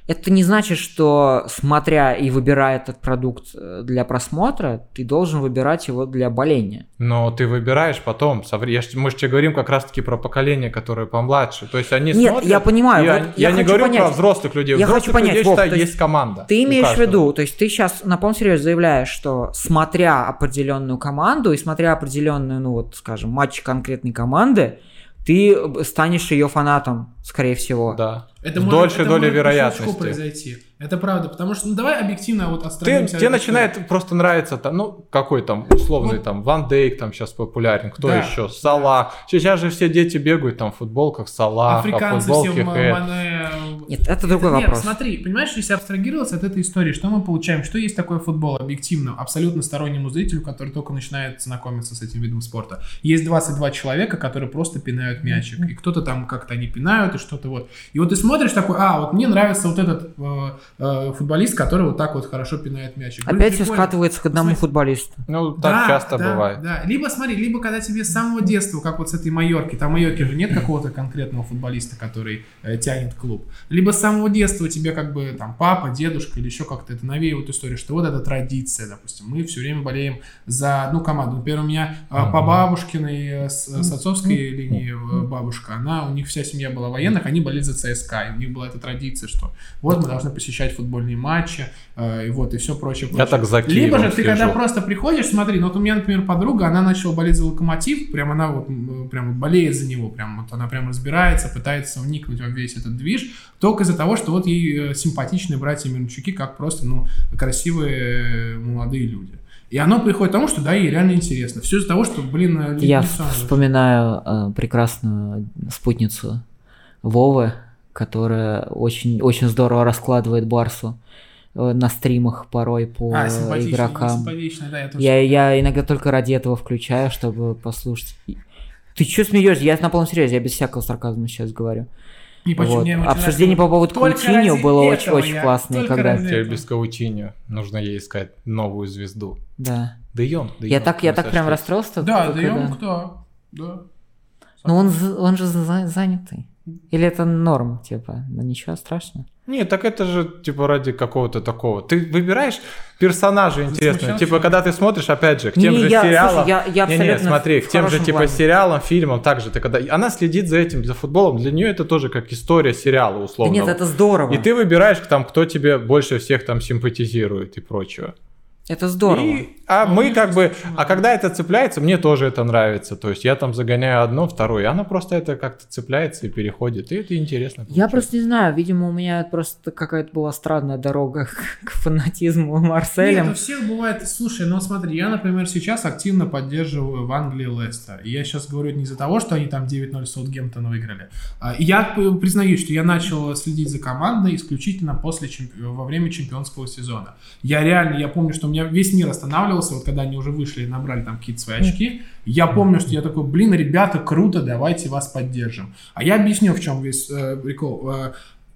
Это не значит, что смотря и выбирая этот продукт для просмотра, ты должен выбирать его для боления. Но ты выбираешь потом. Я, мы же тебе говорим как раз-таки про поколение, которое помладше. То есть они Нет, смотрят... Нет, я понимаю. Я, вот я, я не говорю понять. Про взрослых людей. Я взрослых хочу понять, людей, Бог, считаю, есть команда. Ты имеешь в виду, то есть ты сейчас на полном серьезе заявляешь, что смотря определенную команду и смотря определенную, ну вот, скажем, матчи конкретной команды, ты станешь ее фанатом, скорее всего. Да. Это может, дольше это доли может вероятности произойти. Это правда, потому что, ну давай объективно вот отстранимся. Ты, тебе начинает просто нравиться там, ну какой там условный вот. Там Ван Дейк там сейчас популярен, кто да. еще? Салах. Сейчас же все дети бегают там в футболках Салах, африканцы а футболки всем мане... Нет, это, это другой нет, вопрос. Смотри, понимаешь, если абстрагироваться от этой истории, что мы получаем? Что есть такое футбол объективно, абсолютно стороннему зрителю, который только начинает знакомиться с этим видом спорта? Есть двадцать два человека, которые просто пинают мячик, и кто-то там как-то они пинают и что-то вот. И вот ты смотришь такой, а, вот мне нравится вот этот э, э, футболист, который вот так вот хорошо пинает мячик. Опять все скатывается к одному футболисту. Ну, так да, часто да, бывает. Да. Либо, смотри, либо когда тебе с самого детства, как вот с этой Майорки, там Майорки же нет какого-то конкретного футболиста, который э, тянет клуб. Либо с самого детства тебе как бы там папа, дедушка или еще как-то это навеивает историю, что вот это традиция, допустим. Мы все время болеем за одну команду. Например, у меня э, по бабушкиной, э, с, э, с отцовской линии э, бабушка, она, у них вся семья была военных, они болели за ЦСКА. И у них была эта традиция, что вот мы должны посещать футбольные матчи, э, и вот, и все прочее. прочее. Я так за Киевом либо же ты, слежу. Когда просто приходишь, смотри, ну вот у меня, например, подруга, она начала болеть за Локомотив, прям она вот прям болеет за него, прям вот она прям разбирается, пытается вникнуть во весь этот движ, только из-за того, что вот ей симпатичные братья Мирончуки, как просто, ну, красивые молодые люди. И оно приходит к тому, что да, ей реально интересно. Все из-за того, что, блин... Я вспоминаю э, прекрасную спутницу Вовы, которая очень, очень здорово раскладывает Барсу на стримах порой по а, игрокам. Да, я, я, я иногда только ради этого включаю, чтобы послушать. Ты что смеешься? Я на полном серьезе, я без всякого сарказма сейчас говорю. Вот. Обсуждение по поводу Каутиньо было очень-очень классное. Когда... Теперь без Каутиньо нужно ей искать новую звезду. Да. Де Йонг. Я так, я так прям расстроился. Да, Де Йонг, да. да. Но он, он же занятый. Или это норм, типа, ну ничего страшного? Нет, так это же, типа, ради какого-то такого. Ты выбираешь персонажа интересного. Типа, когда ты смотришь, опять же, к тем не, же я, сериалам... Слушай, я, я не, не, смотри, к тем же, типа, плане. Сериалам, фильмам, так же ты когда... Она следит за этим, за футболом. Для нее это тоже как история сериала условно. Да нет, это здорово. И ты выбираешь, там, кто тебе больше всех там симпатизирует и прочего. Это здорово. И, а мы как бы, а когда это цепляется, мне тоже это нравится. То есть я там загоняю одно, второе, и оно просто это как-то цепляется и переходит, и это интересно. Получается. Я просто не знаю, видимо, у меня просто какая-то была странная дорога к фанатизму Марселем. Нет, у всех бывает. Слушай, ну смотри, я, например, сейчас активно поддерживаю в Англии Лестер. И я сейчас говорю не из-за того, что они там девять ноль Саутгемптона выиграли. Я признаюсь, что я начал следить за командой исключительно после, во время чемпионского сезона. Я реально, я помню, что у меня весь мир останавливался, вот когда они уже вышли и набрали там какие-то свои очки. Я помню, что я такой, блин, ребята, круто, давайте вас поддержим. А я объясню, в чем весь э, прикол. Э,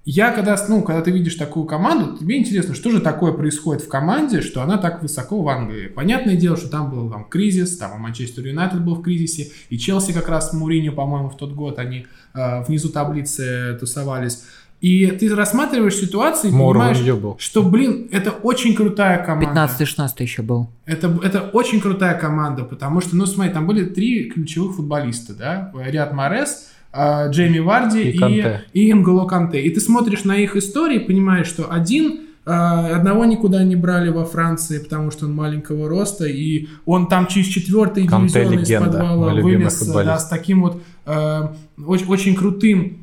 я когда, ну, когда ты видишь такую команду, тебе интересно, что же такое происходит в команде, что она так высоко в Англии. Понятное дело, что там был там, кризис, там и Манчестер Юнайтед был в кризисе, и Челси как раз с Моуринью, по-моему, в тот год они э, внизу таблицы тусовались. И ты рассматриваешь ситуацию и Мора понимаешь, что, блин, это очень крутая команда. пятнадцатый-шестнадцатый еще был. Это, это очень крутая команда, потому что, ну, смотри, там были три ключевых футболиста, да? Риад Морес, Джейми Варди и Нголо Канте. И ты смотришь на их истории и понимаешь, что один... Одного никуда не брали во Франции, потому что он маленького роста, и он там через четвертый дивизион из подвала вылез, да, с таким вот э, очень, очень крутым...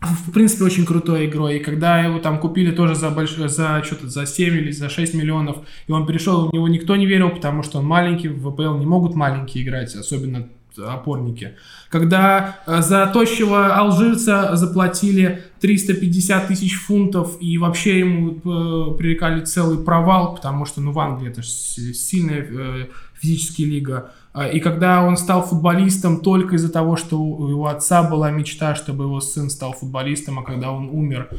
В принципе, очень крутой игрой. И когда его там купили тоже за, больш... за, что-то, за семь или за шесть миллионов, и он пришел, у него никто не верил, потому что он маленький, в ВПЛ не могут маленькие играть, особенно опорники. Когда за тощего алжирца заплатили триста пятьдесят тысяч фунтов, и вообще ему пререкали целый провал, потому что ну, в Англии это же сильная физическая лига. И когда он стал футболистом только из-за того, что у его отца была мечта, чтобы его сын стал футболистом, а когда он умер,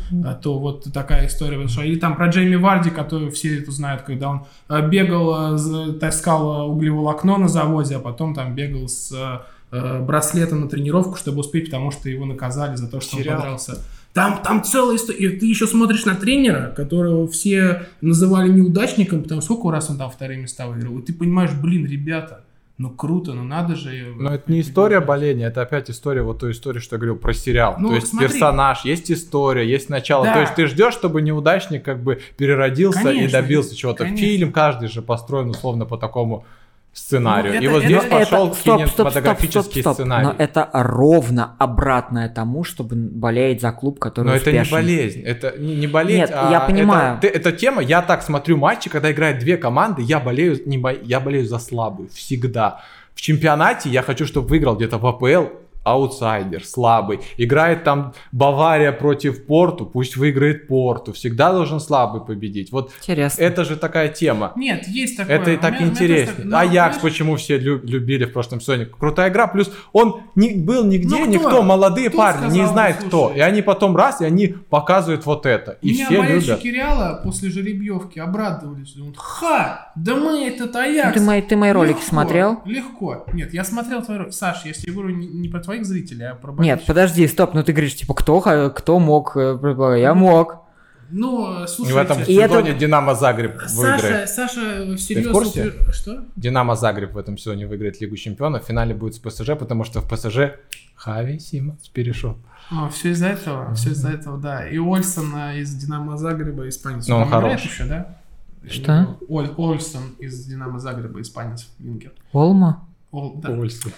то вот такая история вышла. Или там про Джейми Варди, который все это знают, когда он бегал, таскал углеволокно на заводе, а потом там бегал с браслетом на тренировку, чтобы успеть, потому что его наказали за то, что Сериал. он подрался. Там, там целая история. И ты еще смотришь на тренера, которого все называли неудачником, потому что сколько раз он там вторые места выиграл. И ты понимаешь, блин, ребята, ну круто, ну надо же... Но это не история боления, это опять история, вот той истории, что я говорил про сериал. Ну, то есть смотри. Персонаж, есть история, есть начало. Да. То есть ты ждешь, чтобы неудачник как бы переродился конечно, и добился чего-то. Конечно. Фильм каждый же построен условно по такому сценарию. Ну, это, и вот это, здесь это, пошел это, стоп, кинематографический стоп, стоп, стоп, стоп. сценарий. Но это ровно обратное тому, чтобы болеть за клуб, который но успешен. Но это не болезнь. Это не болеть, Нет, а я понимаю. Это, это тема. Я так смотрю матчи, когда играют две команды, я болею, не бо... я болею за слабую всегда. В чемпионате я хочу, чтобы выиграл где-то в АПЛ аутсайдер, слабый. Играет там Бавария против Порту, пусть выиграет Порту. Всегда должен слабый победить. Вот интересно. Это же такая тема. Нет, есть такое. Это и так интересно. Аякс, почему все лю- любили в прошлом сезоне. Крутая игра, плюс он не, был нигде, ну, кто? никто, молодые кто парни, сказал, не знает слушай. кто. И они потом раз, и они показывают вот это. И все любят. У меня болельщики Реала после жеребьевки обрадовались. Думают, ха, да мы этот Аякс. Ну, ты, мои, ты мои ролики легко, смотрел? Легко. Нет, я смотрел твои ролики. Саш, я тебе говорю, не, не про твоих зрителей, а про болельщиков. Нет, подожди, стоп, ну ты говоришь, типа, кто, кто мог, я мог. Ну, слушайте. И в этом сезоне это... Динамо Загреб выиграет. Саша, Саша, всерьез... Ты в курсе? Что? Динамо Загреб в этом сезоне выиграет Лигу Чемпионов, в финале будет с ПСЖ, потому что в ПСЖ Хави, Симонс перешел. А, все из-за этого, все из-за этого, да. И Ольсон из Динамо Загреба, испанец. Ну, он, он хорош. Еще, да? Что? Оль, Ольсон из Динамо Загреба, испанец, вингер. Олма? Ол, да. Ольсон.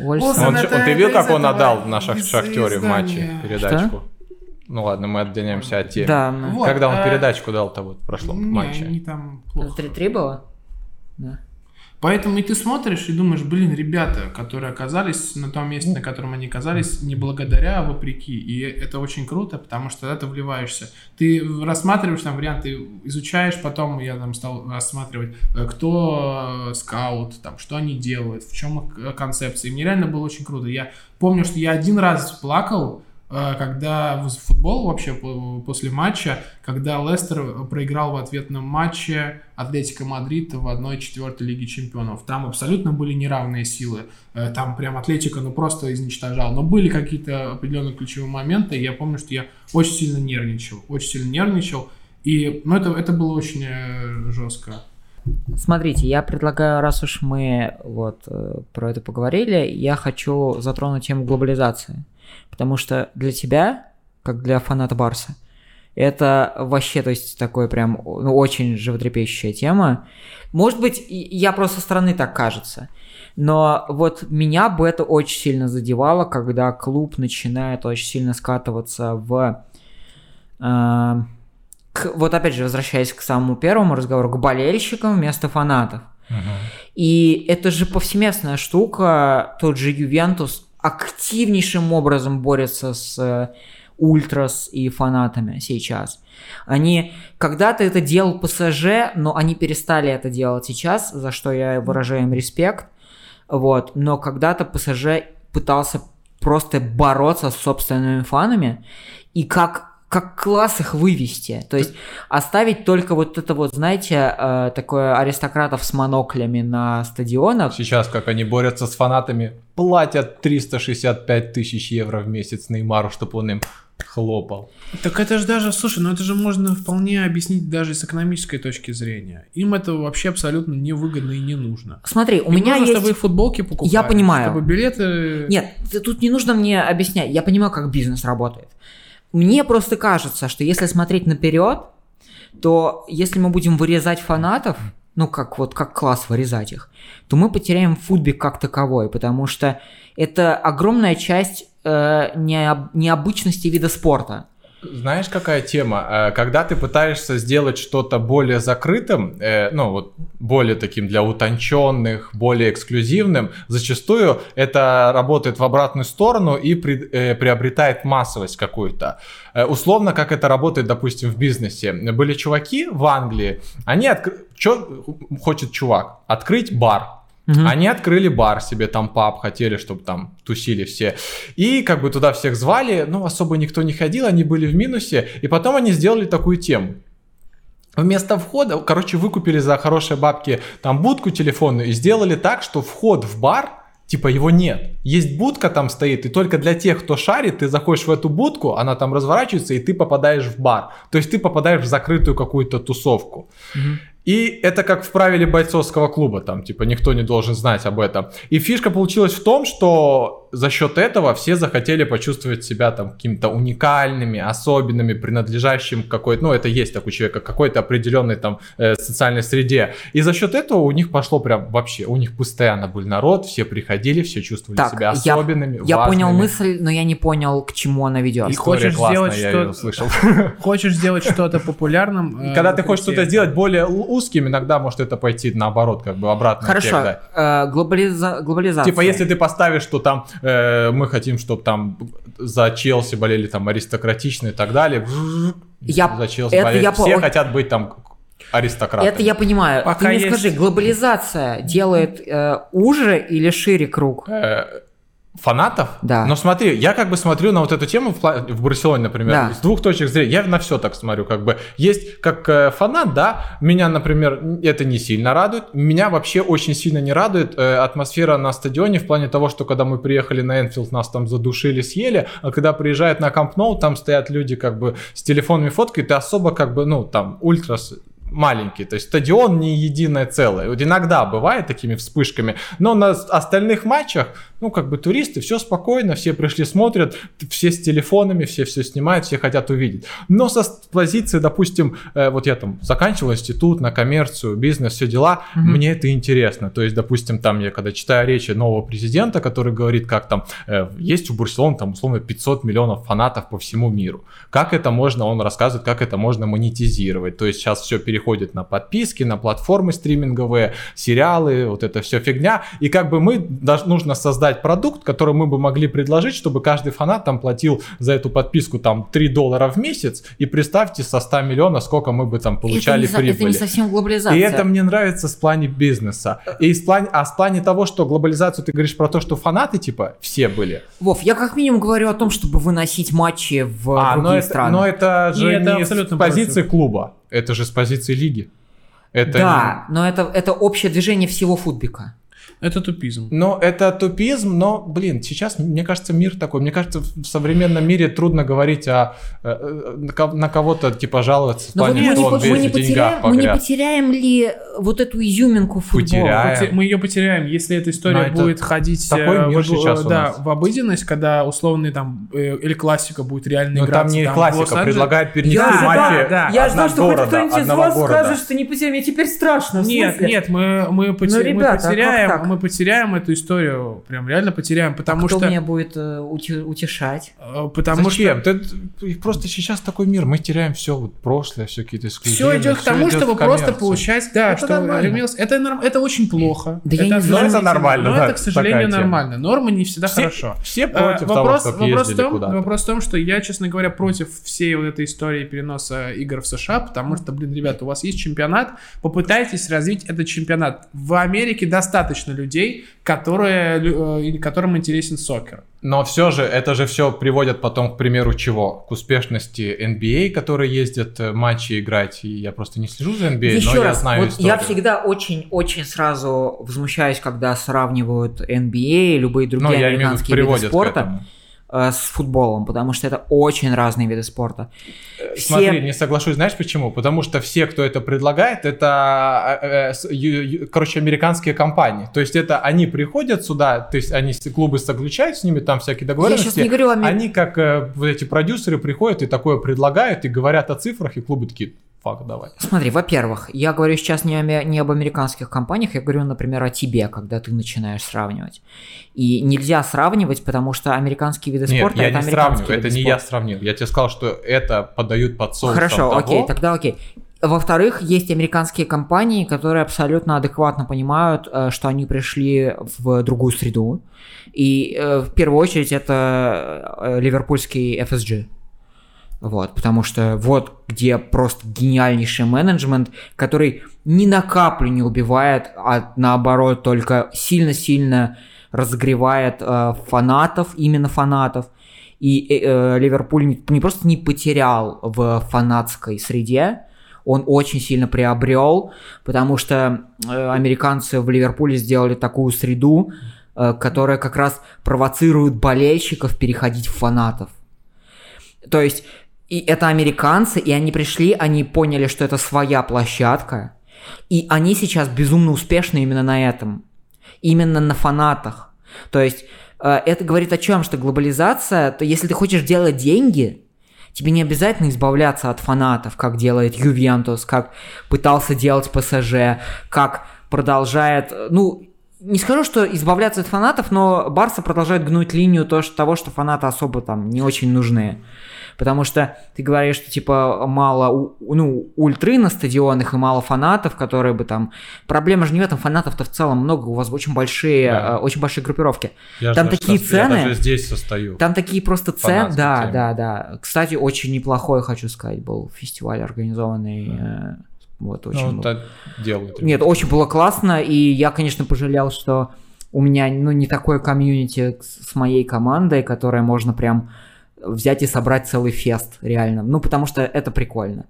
Ольсон. Он, это, он, ты видел, как он отдал в нашем Шахтере в матче передачку? Что? Ну ладно, мы отдельняемся от темы. Да, вот, когда он а... передачку дал-то вот в прошлом не, матче. Не, там плохо. три-три было? Да. Поэтому и ты смотришь и думаешь, блин, ребята, которые оказались на том месте, на котором они оказались, не благодаря, а вопреки. И это очень круто, потому что тогда ты вливаешься. Ты рассматриваешь там варианты, изучаешь, потом я там стал рассматривать, кто скаут, там, что они делают, в чем их концепция. И мне реально было очень круто. Я помню, что я один раз плакал, когда в футбол вообще после матча, когда Лестер проиграл в ответном матче Атлетико Мадрид в одна четвертая Лиги Чемпионов. Там абсолютно были неравные силы. Там прям Атлетико ну, просто изничтожал. Но были какие-то определенные ключевые моменты. И я помню, что я очень сильно нервничал. Очень сильно нервничал. И ну, это, это было очень жестко. Смотрите, я предлагаю, раз уж мы вот про это поговорили, я хочу затронуть тему глобализации. Потому что для тебя, как для фаната Барса, Это вообще, то есть, такое прям, ну, очень животрепещущая тема. Может быть, я просто со стороны так кажется. Но вот меня бы это очень сильно задевало, когда клуб начинает очень сильно скатываться в... Э, к, вот опять же, возвращаясь к самому первому разговору, к болельщикам вместо фанатов. Угу. И это же повсеместная штука. Тот же Ювентус активнейшим образом борется с э, ультрас и фанатами сейчас. Они когда-то это делал ПСЖ, но они перестали это делать сейчас, за что я выражаю им респект. Вот, но когда-то ПСЖ пытался просто бороться с собственными фанами, и как, как класс их вывести, то есть оставить только вот это вот, знаете, такое аристократов с моноклями на стадионах. Сейчас как они борются с фанатами, платят триста шестьдесят пять тысяч евро в месяц Неймару, чтобы он им хлопал. Так это же даже, слушай, ну это же можно вполне объяснить даже с экономической точки зрения. Им это вообще абсолютно невыгодно и не нужно. Смотри, у и меня нужно, есть... чтобы футболки покупали. Я понимаю. Чтобы билеты... Нет, тут не нужно мне объяснять. Я понимаю, как бизнес работает. Мне просто кажется, что если смотреть наперед, то если мы будем вырезать фанатов, ну как вот как класс вырезать их, то мы потеряем футбол как таковой, потому что это огромная часть необычности вида спорта. Знаешь, какая тема? Когда ты пытаешься сделать что-то более закрытым, ну вот более таким для утонченных, более эксклюзивным, зачастую это работает в обратную сторону и приобретает массовость какую-то. Условно, как это работает, допустим, в бизнесе. Были чуваки в Англии, они открыли... Что хочет чувак? Открыть бар. Угу. Они открыли бар себе, там паб, хотели, чтобы там тусили все. И как бы туда всех звали, но особо никто не ходил, они были в минусе. И потом они сделали такую тему. Вместо входа, короче, выкупили за хорошие бабки там будку телефонную и сделали так, что вход в бар, типа его нет. Есть будка там стоит, и только для тех, кто шарит, ты заходишь в эту будку, она там разворачивается, и ты попадаешь в бар. То есть ты попадаешь в закрытую какую-то тусовку. Угу. И это как в правиле бойцовского клуба, там, типа, никто не должен знать об этом. И фишка получилась в том, что за счет этого все захотели почувствовать себя там какими-то уникальными, особенными, принадлежащим какой-то, ну, это есть так у человека, какой-то определенной там э, социальной среде. И за счет этого у них пошло прям вообще, у них постоянно был народ, все приходили, все чувствовали так, себя особенными, я, я важными. Я понял мысль, но я не понял, к чему она ведет. И хочешь сделать, что... хочешь сделать что-то популярным. Когда ты хочешь что-то сделать более... узким, иногда может это пойти наоборот, как бы обратно. Хорошо, э, глобализа- глобализация. Типа, если ты поставишь, что там э, мы хотим, чтобы там за Челси болели там аристократичные и так далее. Я... За Челси это болели. Я... Все Ой... хотят быть там аристократами. Это я понимаю. Пока ты мне есть... скажи, глобализация делает э, уже или шире круг? Э... Фанатов? Да. Но смотри, я как бы смотрю на вот эту тему в, в Барселоне, например, да. С двух точек зрения. Я на все так смотрю, как бы. Есть как э, фанат, да, меня, например, это не сильно радует. Меня вообще очень сильно не радует э, атмосфера на стадионе в плане того, что когда мы приехали на Энфилд, нас там задушили, съели, а когда приезжают на Камп Ноу, там стоят люди как бы с телефонами фоткают, и особо как бы, ну, там, ультрас... маленький, то есть стадион не единое целое. Вот иногда бывает такими вспышками, но на остальных матчах, ну как бы туристы, все спокойно, все пришли, смотрят, все с телефонами, все все снимают, все хотят увидеть. Но со позиции, допустим, э, вот я там заканчивал институт на коммерцию, бизнес, все дела, mm-hmm. мне это интересно. То есть, допустим, там я когда читаю речи нового президента, который говорит, как там э, есть у Барселоны там условно пятьсот миллионов фанатов по всему миру. Как это можно, он рассказывает, как это можно монетизировать. То есть сейчас все переходит переходит на подписки, на платформы стриминговые, сериалы, вот это все фигня. И как бы мы, нужно создать продукт, который мы бы могли предложить, чтобы каждый фанат там платил за эту подписку там три доллара в месяц, и представьте, со ста миллионов сколько мы бы там получали это не, прибыли. Это не совсем глобализация. И это мне нравится с плане бизнеса. И с плане, а с плане того, что глобализацию ты говоришь про то, что фанаты типа все были. Вов, я как минимум говорю о том, чтобы выносить матчи в а, другие но это, страны. Но это же и не это с позиции против. клуба. Это же с позиции лиги. Это да, не... но это, это общее движение всего футбика. Это тупизм. Но это тупизм, но, блин, сейчас, мне кажется, мир такой. Мне кажется, в современном мире трудно говорить о, на кого-то, типа, жаловаться. Но в плане, мы, что не, он мы, не потеряем, мы не потеряем ли вот эту изюминку футбола? Потеряем. Мы ее потеряем, если эта история но будет это ходить такой мир в, сейчас да, в обыденность, когда условный там Эль Классико будет реально играть. Но там не Эль Классико, предлагают перенести матчи да, да. Я жду, что хоть кто-нибудь из вас города. скажет, что не потеряем. Мне теперь страшно. Нет, нет, мы, мы, потер... ребята, мы потеряем. А мы потеряем эту историю, прям реально потеряем, потому а кто что... кто меня будет э, утешать? Потому Зачем? что... Ты... Просто сейчас такой мир, мы теряем все вот прошлое, все какие-то исключения. Все идет к тому, чтобы просто получать... Да, это, что... это, норм... это очень плохо. Да это, я не знаю, это нормально. Но да, это, к сожалению, нормально. Нормы не всегда все, хорошо. Все против а, вопрос, того, чтобы ездили том, куда-то. Вопрос в том, что я, честно говоря, против всей вот этой истории переноса игр в США, потому что, блин, ребята, у вас есть чемпионат, попытайтесь развить этот чемпионат. В Америке достаточно людей, которые, которым интересен сокер. Но все же, это же все приводит потом, к примеру, чего? К успешности эн би эй, которые ездят матчи играть. И я просто не слежу за эн би эй, Еще но раз, я знаю вот историю. Я всегда очень-очень сразу возмущаюсь, когда сравнивают эн би эй и любые другие ну, американские виды спорта с футболом, потому что это очень разные виды спорта. Все... Смотри, не соглашусь, знаешь почему? Потому что все, кто это предлагает, это, короче, американские компании. То есть это они приходят сюда, то есть они клубы заключают с ними там всякие договоренности. Я говорю, а... Они как вот эти продюсеры приходят и такое предлагают, и говорят о цифрах, и клубы такие... Фак, давай. Смотри, во-первых, я говорю сейчас не, о, не об американских компаниях, я говорю, например, о тебе, когда ты начинаешь сравнивать. И нельзя сравнивать, потому что американские виды Нет, спорта... Нет, я это не сравниваю, это не спорта. я сравнил. Я тебе сказал, что это подают под соусом Хорошо, того. окей, тогда окей. Во-вторых, есть американские компании, которые абсолютно адекватно понимают, что они пришли в другую среду. И в первую очередь это ливерпульский эф эс джи. Вот, потому что вот где просто гениальнейший менеджмент, который ни на каплю не убивает, а наоборот только сильно-сильно разогревает э, фанатов, именно фанатов. И э, э, Ливерпуль не, не просто не потерял в фанатской среде, он очень сильно приобрел, потому что э, американцы в Ливерпуле сделали такую среду, э, которая как раз провоцирует болельщиков переходить в фанатов. То есть... И это американцы, и они пришли, они поняли, что это своя площадка, и они сейчас безумно успешны именно на этом, именно на фанатах. То есть это говорит о чем, что глобализация, то если ты хочешь делать деньги, тебе не обязательно избавляться от фанатов, как делает Ювентус, как пытался делать ПСЖ, как продолжает, ну... Не скажу, что избавляться от фанатов, но Барса продолжает гнуть линию того, что фанаты особо там не очень нужны. Потому что ты говоришь, что типа мало ну, ультры на стадионах и мало фанатов, которые бы там... Проблема же не в этом, фанатов-то в целом много, у вас очень большие, да. очень большие группировки. Я там же, такие что, цены... Я даже здесь состою. Там такие просто цены... Да, тем. да, да. Кстати, очень неплохой, хочу сказать, был фестиваль организованный... Да. Вот, очень ну, так делают. Нет, очень было классно, и я, конечно, пожалел, что у меня ну, не такое комьюнити с моей командой, которое можно прям взять и собрать целый фест, реально. Ну, потому что это прикольно.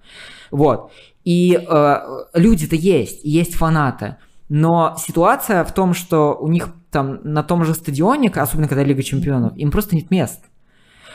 Вот. И э, люди-то есть, есть фанаты, но ситуация в том, что у них там на том же стадионе, особенно когда Лига Чемпионов, им просто нет мест.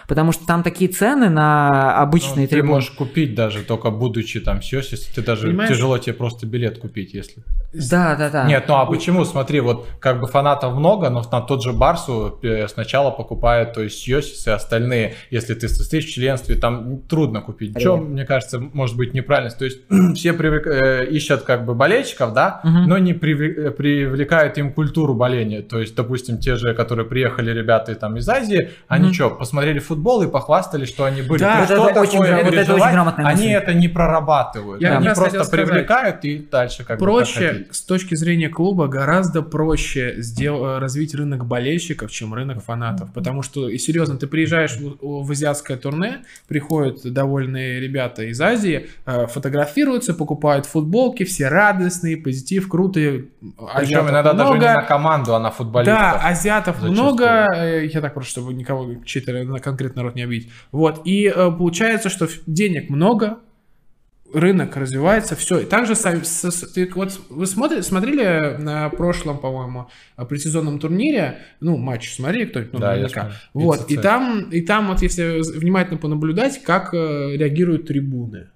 Потому что там такие цены на обычные ну, трибуны. Ты можешь купить даже, только будучи там сёсис, ты даже Понимаешь? тяжело тебе просто билет купить, если... Да, да, да. Нет, ну а почему, смотри, вот как бы фанатов много, но на тот же Барсу сначала покупают, то есть сёсис и остальные, если ты состоишь в членстве, там трудно купить. В чем, мне кажется, может быть неправильность. То есть все привык, э, ищут как бы болельщиков, да, угу. но не прив... привлекают им культуру боления. То есть, допустим, те же, которые приехали ребята там из Азии, они угу. что, посмотрели футбол? футбол и похвастались, что они были. Да, ну, да, что да, такое очень, вот это очень грамотная мысль. Они это не прорабатывают. Я они просто привлекают и дальше как бы проще, с точки зрения клуба, гораздо проще сдел- развить рынок болельщиков, чем рынок фанатов. Потому что, и серьезно, ты приезжаешь в, в азиатское турне, приходят довольные ребята из Азии, фотографируются, покупают футболки, все радостные, позитив, крутые. Причем иногда много. даже не на команду, а на футболистов. Да, азиатов зачастую. много. Я так просто, чтобы никого читали на конкретно народ не обидеть. Вот. И э, получается, что денег много, рынок развивается, все. И также вот вы смотри, смотрели на прошлом, по-моему, предсезонном турнире, ну, матч смотрели кто-нибудь? Ну, да, наверняка. Вот, и там, и там вот если внимательно понаблюдать, как реагируют трибуны.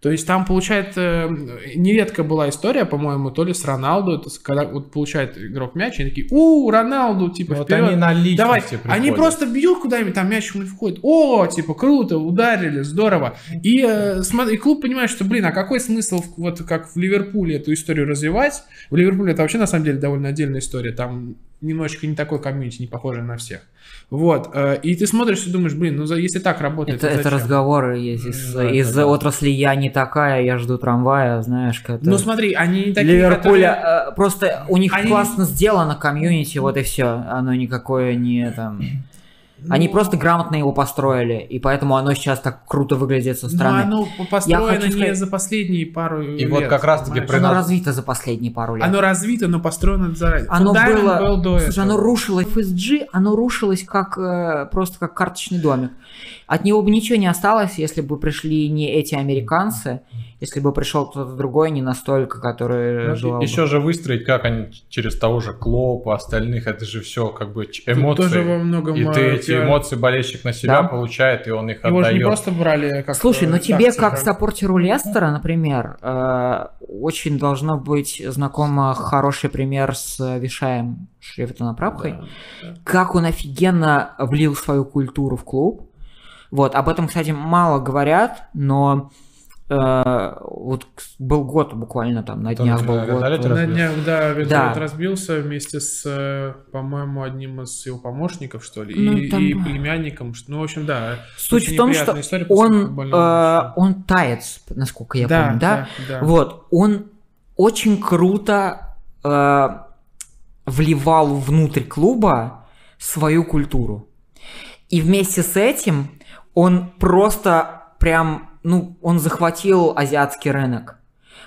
То есть там, получается, нередко была история, по-моему, то ли с Роналду, это когда вот получает игрок мяч, и они такие, у, Роналду, типа, вот вперед, они на личности приходят. Они просто бьют куда-нибудь, там мяч ему входит, о, типа, круто, ударили, здорово. И, э, и клуб понимает, что, блин, а какой смысл, вот как в Ливерпуле эту историю развивать? В Ливерпуле это вообще, на самом деле, довольно отдельная история, там немножечко не такой комьюнити, не похожий на всех. Вот, и ты смотришь и думаешь, блин, ну если так работает, это, это разговоры есть из, да, из да, отрасли «я не такая, я жду трамвая», знаешь, как-то... Ну смотри, они не такие, Ливерпуля, которые... просто у них они... классно сделано комьюнити, вот и все, оно никакое не там... Они ну, просто грамотно его построили, и поэтому оно сейчас так круто выглядит со стороны. Ну, оно построено сказать... не за последние пару и лет. И вот как раз-таки... При... Оно развито за последние пару лет. Оно развито, но построено заранее. Оно было... Оно, было слушай, оно рушилось... эф эс джи, оно рушилось как, э, просто как карточный домик. От него бы ничего не осталось, если бы пришли не эти американцы, если бы пришел кто-то другой, не настолько, который... Ну, еще бы. же выстроить, как они через того же Клопа, остальных, это же все как бы эмоции. Тоже во многом и ты эти эмоции болельщик на себя да. получает, и он их его отдает. Его не просто брали как... Слушай, ну тебе как саппортеру Лестера, например, э, очень должно быть знаком хороший пример с Вишаем Шрифтонапрабхой. Да, да. Как он офигенно влил свою культуру в клуб. Вот, об этом, кстати, мало говорят, но... Вот был год буквально там, на днях был год. На днях, да, вертолет разбился вместе с, по-моему, одним из его помощников, что ли, ну, и, там... и племянником. Ну, в общем, да. Суть в том, что история, он, э, он таец, насколько я да, помню, да? Да, да? Вот, он очень круто э, вливал внутрь клуба свою культуру. И вместе с этим он просто прям... Ну, он захватил азиатский рынок,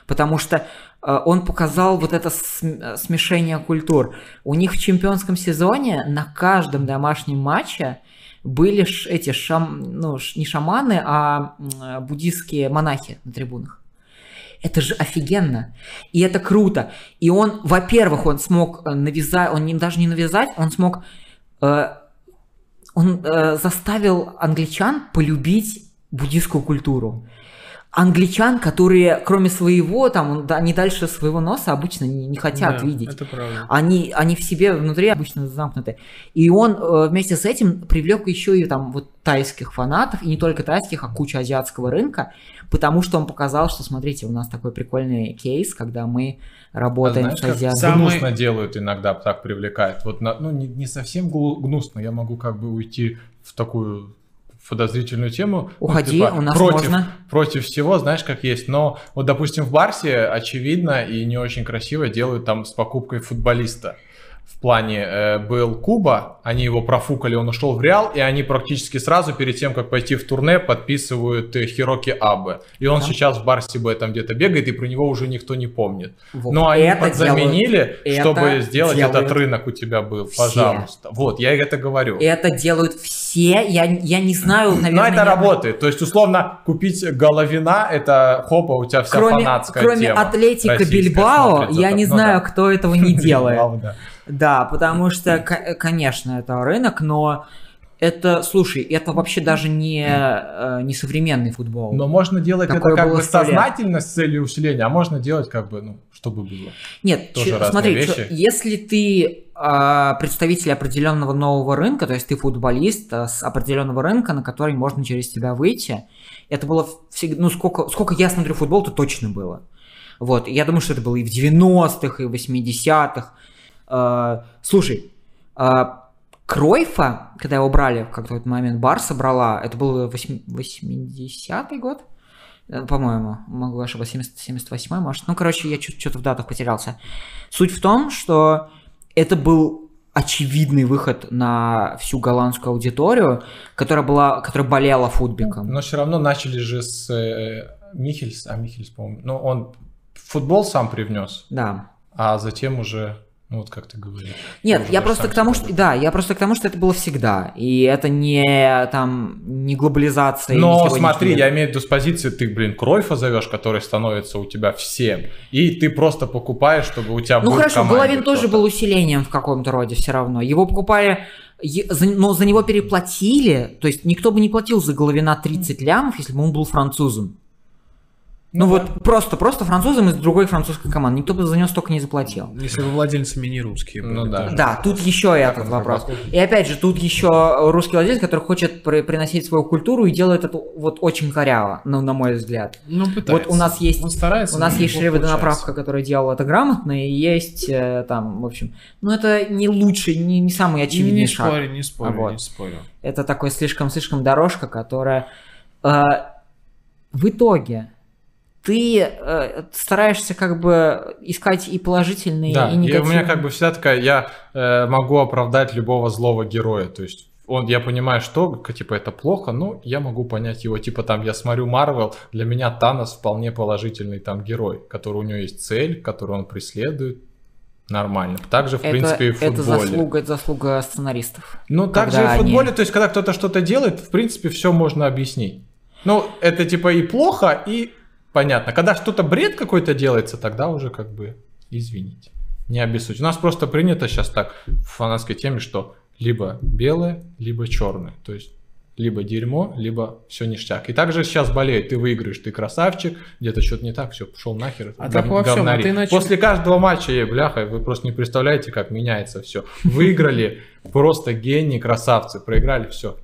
потому что э, он показал вот это смешение культур. У них в чемпионском сезоне на каждом домашнем матче были ш, эти шам, ну, ш, не шаманы, а э, буддистские монахи на трибунах. Это же офигенно. И это круто. И он, во-первых, он смог навязать, он не, даже не навязать, он смог, э, он э, заставил англичан полюбить буддийскую культуру. Англичан, которые, кроме своего, там, они дальше своего носа обычно не, не хотят да, видеть. Это правда. Они, они в себе внутри обычно замкнуты. И он вместе с этим привлек еще и там вот тайских фанатов, и не только тайских, а кучу азиатского рынка, потому что он показал, что, смотрите, у нас такой прикольный кейс, когда мы работаем а знаешь, с азиатами. Самый... Гнусно делают иногда, так привлекают. Вот на... Ну, не, не совсем гнусно, я могу как бы уйти в такую... подозрительную тему. Уходи, ну, типа, у нас против, можно. Против всего, знаешь, как есть. Но вот, допустим, в Барсе, очевидно, и не очень красиво делают там с покупкой футболиста. В плане э, был Куба, они его профукали, он ушел в Реал, и они практически сразу перед тем, как пойти в турне, подписывают э, Хироки Абе. И он да. сейчас в Барсе Б там где-то бегает, и про него уже никто не помнит. Вот. Но они это подзаменили, делают, чтобы это сделать этот рынок у тебя был. Все. Пожалуйста. Вот, я это говорю. Это делают все, я, я не знаю, наверное... Но это работает. То есть, условно, купить Головина, это хопа, у тебя вся кроме, фанатская кроме тема. Кроме Атлетика Бильбао, я это. не ну, знаю, да. кто этого не делает. Да, потому что, конечно, это рынок, но это, слушай, это вообще даже не, не современный футбол. Но можно делать Такое это как бы сознательно с целью усиления, а можно делать как бы, ну, чтобы было. Нет, тоже смотри, вещи. Если ты э, представитель определенного нового рынка, то есть ты футболист с определенного рынка, на который можно через тебя выйти, это было всегда, ну, сколько, сколько я смотрю футбол, то точно было. Вот, я думаю, что это было и в девяностых, и в восьмидесятых. Uh, слушай, uh, Кройфа, когда его брали в какой-то момент, Барса брала, это был восьмидесятый год, по-моему, могу ошибаться, семьдесят восьмой, может. Ну, короче, я что-то в датах потерялся. Суть в том, что это был очевидный выход на всю голландскую аудиторию, которая, была, которая болела футбиком. Но все равно начали же с э, Михельс, а Михельс, по-моему, ну, он футбол сам привнес, да. а затем уже... Ну вот как ты говоришь. Нет, я просто к тому, что, да, я просто к тому, что это было всегда. И это не там не глобализация. Но смотри, я имею в виду с позиции, ты, блин, Кройфа зовешь, который становится у тебя всем, и ты просто покупаешь, чтобы у тебя был. Ну хорошо, Головин тоже был усилением в каком-то роде все равно. Его покупали, но за него переплатили. То есть никто бы не платил за Головина тридцать лямов, если бы он был французом. Ну, ну вот да. просто, просто французам из другой французской команды. Никто бы за него столько не заплатил. Если вы владельцами не русские. Ну, да, да, тут еще так этот вопрос. И опять же, тут еще русский владелец, который хочет приносить свою культуру и делает это вот очень коряво, ну, на мой взгляд. Ну, пытается. Вот у нас есть, он старается, у нас есть шрифтонаправка, которая делала это грамотно, и есть там, в общем... Ну, это не лучший, не, не самый очевидный не шаг. Не спорю, не спорю, а вот. не спорю. Это такой слишком-слишком дорожка, которая э, в итоге... Ты э, стараешься как бы искать и положительные, да, и негативные. Да, у меня как бы вся такая, я э, могу оправдать любого злого героя, то есть он, я понимаю, что типа это плохо, но я могу понять его, типа там я смотрю Марвел, для меня Танос вполне положительный там герой, который у него есть цель, которую он преследует. Нормально. Также, в это, принципе, и в футболе. Это заслуга, это заслуга сценаристов. Ну, также и в футболе, они... то есть когда кто-то что-то делает, в принципе, все можно объяснить. Ну, это типа и плохо, и... Понятно. Когда что-то бред какой-то делается, тогда уже как бы, извините, не обессудьте. У нас просто принято сейчас так в фанатской теме, что либо белое, либо черное. То есть либо дерьмо, либо все ништяк. И также сейчас болеют. Ты выиграешь, ты красавчик, где-то что-то не так, все, пошел нахер. А так во всем, а ты начал... После каждого матча, ей, бляха, вы просто не представляете, как меняется все. Выиграли просто гении, красавцы, проиграли все.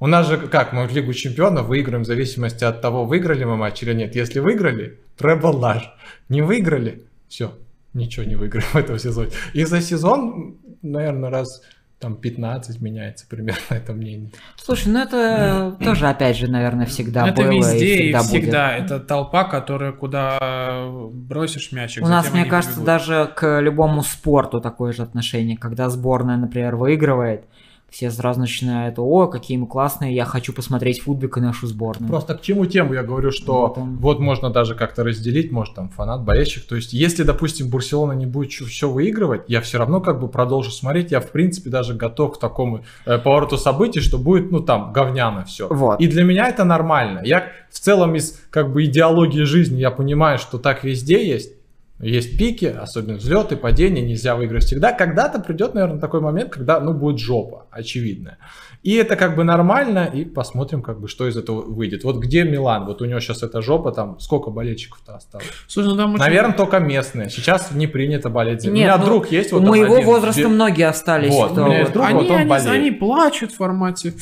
У нас же как, мы в Лигу Чемпионов выиграем в зависимости от того, выиграли мы матч или нет. Если выиграли, требл наш. Не выиграли, все, ничего не выиграем в этом сезоне. И за сезон, наверное, раз там пятнадцать меняется примерно это мнение. Слушай, ну это да. тоже опять же, наверное, всегда это было. Это везде и всегда, и всегда. Это толпа, которая куда бросишь мячик. У нас, мне кажется, побегут. Даже к любому спорту такое же отношение. Когда сборная, например, выигрывает, все сразу начинают, о, какие мы классные, я хочу посмотреть футбик и нашу сборную. Просто к чему тему я говорю, что вот, он... вот можно даже как-то разделить, может там фанат, болельщик. То есть если, допустим, Барселона не будет все выигрывать, я все равно как бы продолжу смотреть, я в принципе даже готов к такому э, повороту событий, что будет, ну там, говняно все. Вот. И для меня это нормально. Я в целом из как бы идеологии жизни, я понимаю, что так везде есть. Есть пики, особенно взлеты, падения, нельзя выиграть всегда. Когда-то придет, наверное, такой момент, когда, ну, будет жопа, очевидно. И это как бы нормально, и посмотрим, как бы, что из этого выйдет. Вот где Милан? Вот у него сейчас эта жопа, там, сколько болельщиков-то осталось? Слушай, ну, там очень... Наверное, только местные. Сейчас не принято болеть за... Нет, у меня ну, друг есть, вот у моего один, возраста где... многие остались. Вот, кто... у меня есть друг, они, вот он они, болеет. Они плачут в формате...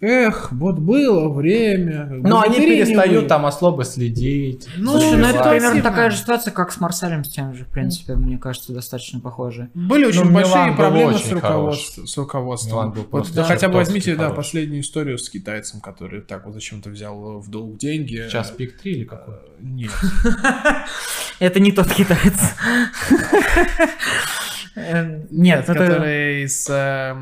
Эх, вот было время. Но они перестают там особо следить. Ну, слушай, ну это примерно такая же ситуация, как с Марселем, с тем же, в принципе, мне кажется, достаточно похожа. Были очень большие проблемы с руководством. Хотя бы возьмите, да, последнюю историю с китайцем, который так вот зачем-то взял в долг деньги. Сейчас пик три или какой? Нет. Это не тот китаец. Нет, который это... из, э,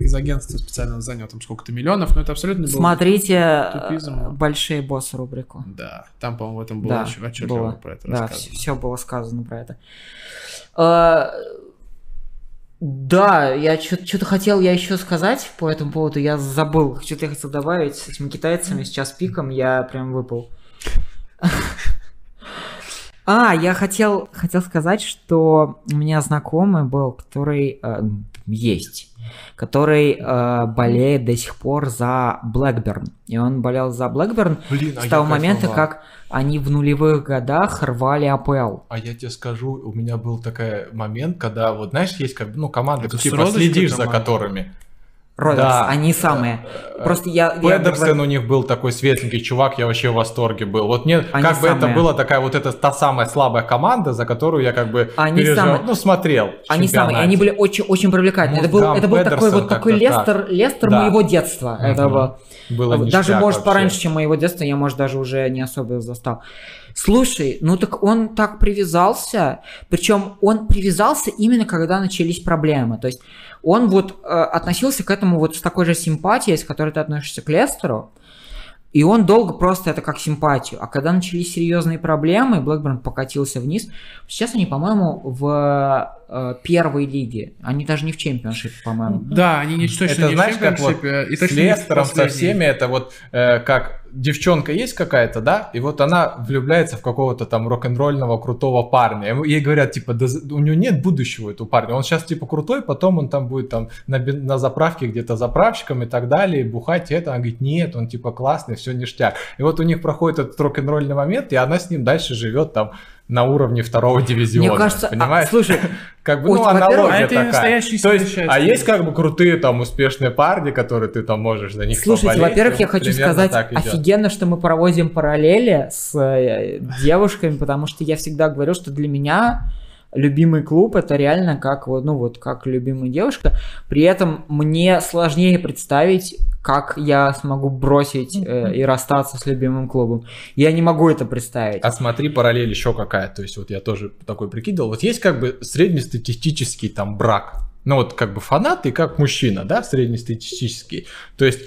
из агентства специально занял там сколько-то миллионов, но это абсолютно было. Смотрите тупизм. Большие боссы рубрику. Да, там, по-моему, в этом было, да, очень отчетливо про это да, рассказано. Все было сказано про это. А, да, я что-то хотел я еще сказать по этому поводу, я забыл. Что-то я хотел добавить с этими китайцами, сейчас пиком я прям выпал. А, я хотел, хотел сказать, что у меня знакомый был, который э, есть, который э, болеет до сих пор за Блэкберн. И он болел за Блэкберн с того момента, кайфовал. Как они в нулевых годах рвали АПЛ. А я тебе скажу, у меня был такой момент, когда, вот знаешь, есть как, ну, команды, ты типа следишь за которыми. Родерс, да, они самые. Просто я... Педерсон я... у них был такой светленький чувак, я вообще в восторге был. Вот мне они как самые. Бы это была такая вот эта та самая слабая команда, за которую я как бы они пережил, самые. Ну, смотрел. Они самые, они были очень, очень привлекательные. Может, это был, это был такой вот такой Лестер, так. Лестер да. моего детства. Угу. Это было, было даже, может, вообще. Пораньше, чем моего детства, я, может, даже уже не особо застал. Слушай, ну так он так привязался, причем он привязался именно когда начались проблемы. То есть он вот э, относился к этому вот с такой же симпатией, с которой ты относишься к Лестеру, и он долго просто это как симпатию. А когда начались серьезные проблемы, Блэкберн покатился вниз. Сейчас они, по-моему, в первой лиги. Они даже не в чемпионшипе, по-моему. Да, они не, точно это, не знаешь, в чемпионшипе. Вот с Лестером, со всеми, это вот э, как девчонка есть какая-то, да, и вот она влюбляется в какого-то там рок-н-ролльного крутого парня. Ей говорят, типа, да, у него нет будущего, этого парня. Он сейчас, типа, крутой, потом он там будет там на, на заправке где-то заправщиком и так далее, и бухать, и это. Она говорит, нет, он, типа, классный, все ништяк. И вот у них проходит этот рок-н-ролльный момент, и она с ним дальше живет там на уровне второго дивизиона. Мне кажется, понимаешь? А, слушай, как бы, ну, аналогия такая. То есть, а есть как бы крутые там успешные парни, которые ты там можешь за них слушайте, поболеть. Слушайте, во-первых, я хочу сказать, офигенно, что мы проводим параллели с девушками, потому что я всегда говорю, что для меня любимый клуб это реально как, ну, вот, как любимая девушка. При этом мне сложнее представить, как я смогу бросить э, и расстаться с любимым клубом. Я не могу это представить. А смотри, параллель еще какая. То есть вот я тоже такой прикидывал. Вот есть как бы среднестатистический там брак. Ну вот как бы фанат и как мужчина, да, среднестатистический. То есть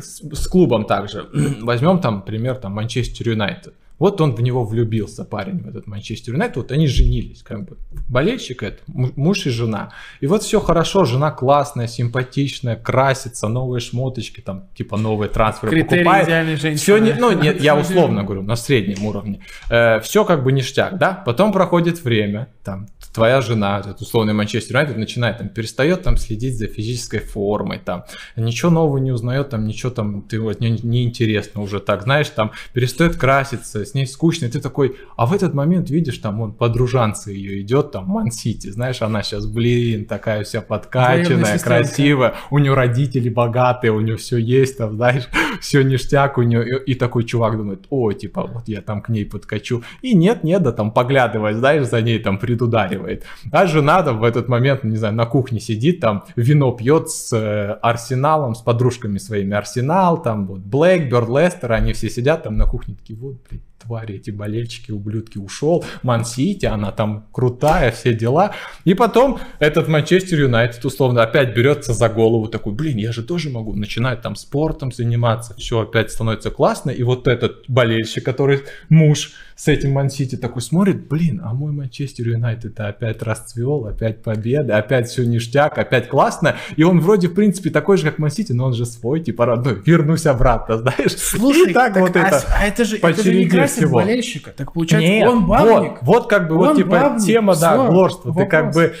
с, с клубом также. Возьмем там пример там Манчестер Юнайтед. Вот он в него влюбился, парень, в этот Манчестер Юнайтед, вот они женились, как бы, болельщик это, муж и жена, и вот все хорошо, жена классная, симпатичная, красится, новые шмоточки, там, типа, новые трансферы критерий покупает. Идеальной женщины. Все не, ну, нет, я условно говорю, на среднем уровне, э, все как бы ништяк, да, потом проходит время, там, твоя жена, этот условный Манчестер Юнайтед начинает, там, перестает, там, следить за физической формой, там, ничего нового не узнает, там, ничего, там, ты, вот, не, неинтересно уже, так, знаешь, там, перестает краситься, с ней скучно, и ты такой, а в этот момент видишь, там, он подружанцы ее идет, там, Ман-Сити, знаешь, она сейчас, блин, такая вся подкачанная, красивая, у нее родители богатые, у нее все есть, там, знаешь, все ништяк у нее, и, и такой чувак думает, о, типа, вот я там к ней подкачу, и нет, нет, да, там, поглядывая, знаешь, за ней, там, предударивает, а жена, там, в этот момент, не знаю, на кухне сидит, там, вино пьет с э, Арсеналом, с подружками своими, Арсенал, там, вот, Блэкберн, Лестер, они все сидят, там, на кухне, такие, вот, блин, твари, эти болельщики, ублюдки, ушел Ман-Сити, она там крутая, все дела. И потом этот Манчестер Юнайтед условно опять берется за голову, такой, блин, я же тоже могу, начинает там спортом заниматься, все опять становится классно. И вот этот болельщик, который муж с этим Ман-Сити, такой смотрит, блин, а мой Манчестер Юнайтед опять расцвел, опять победа, опять все ништяк, опять классно. И он вроде, в принципе, такой же, как Ман-Сити, но он же свой, типа, родной, вернусь обратно, знаешь. Слушай, и так, так вот а, это, а это же, по это же не красит болельщика, так получается, нет, он бабник. Вот, вот как бы, он вот типа бабник, тема, да, все, глорства, вопрос. Ты как бы...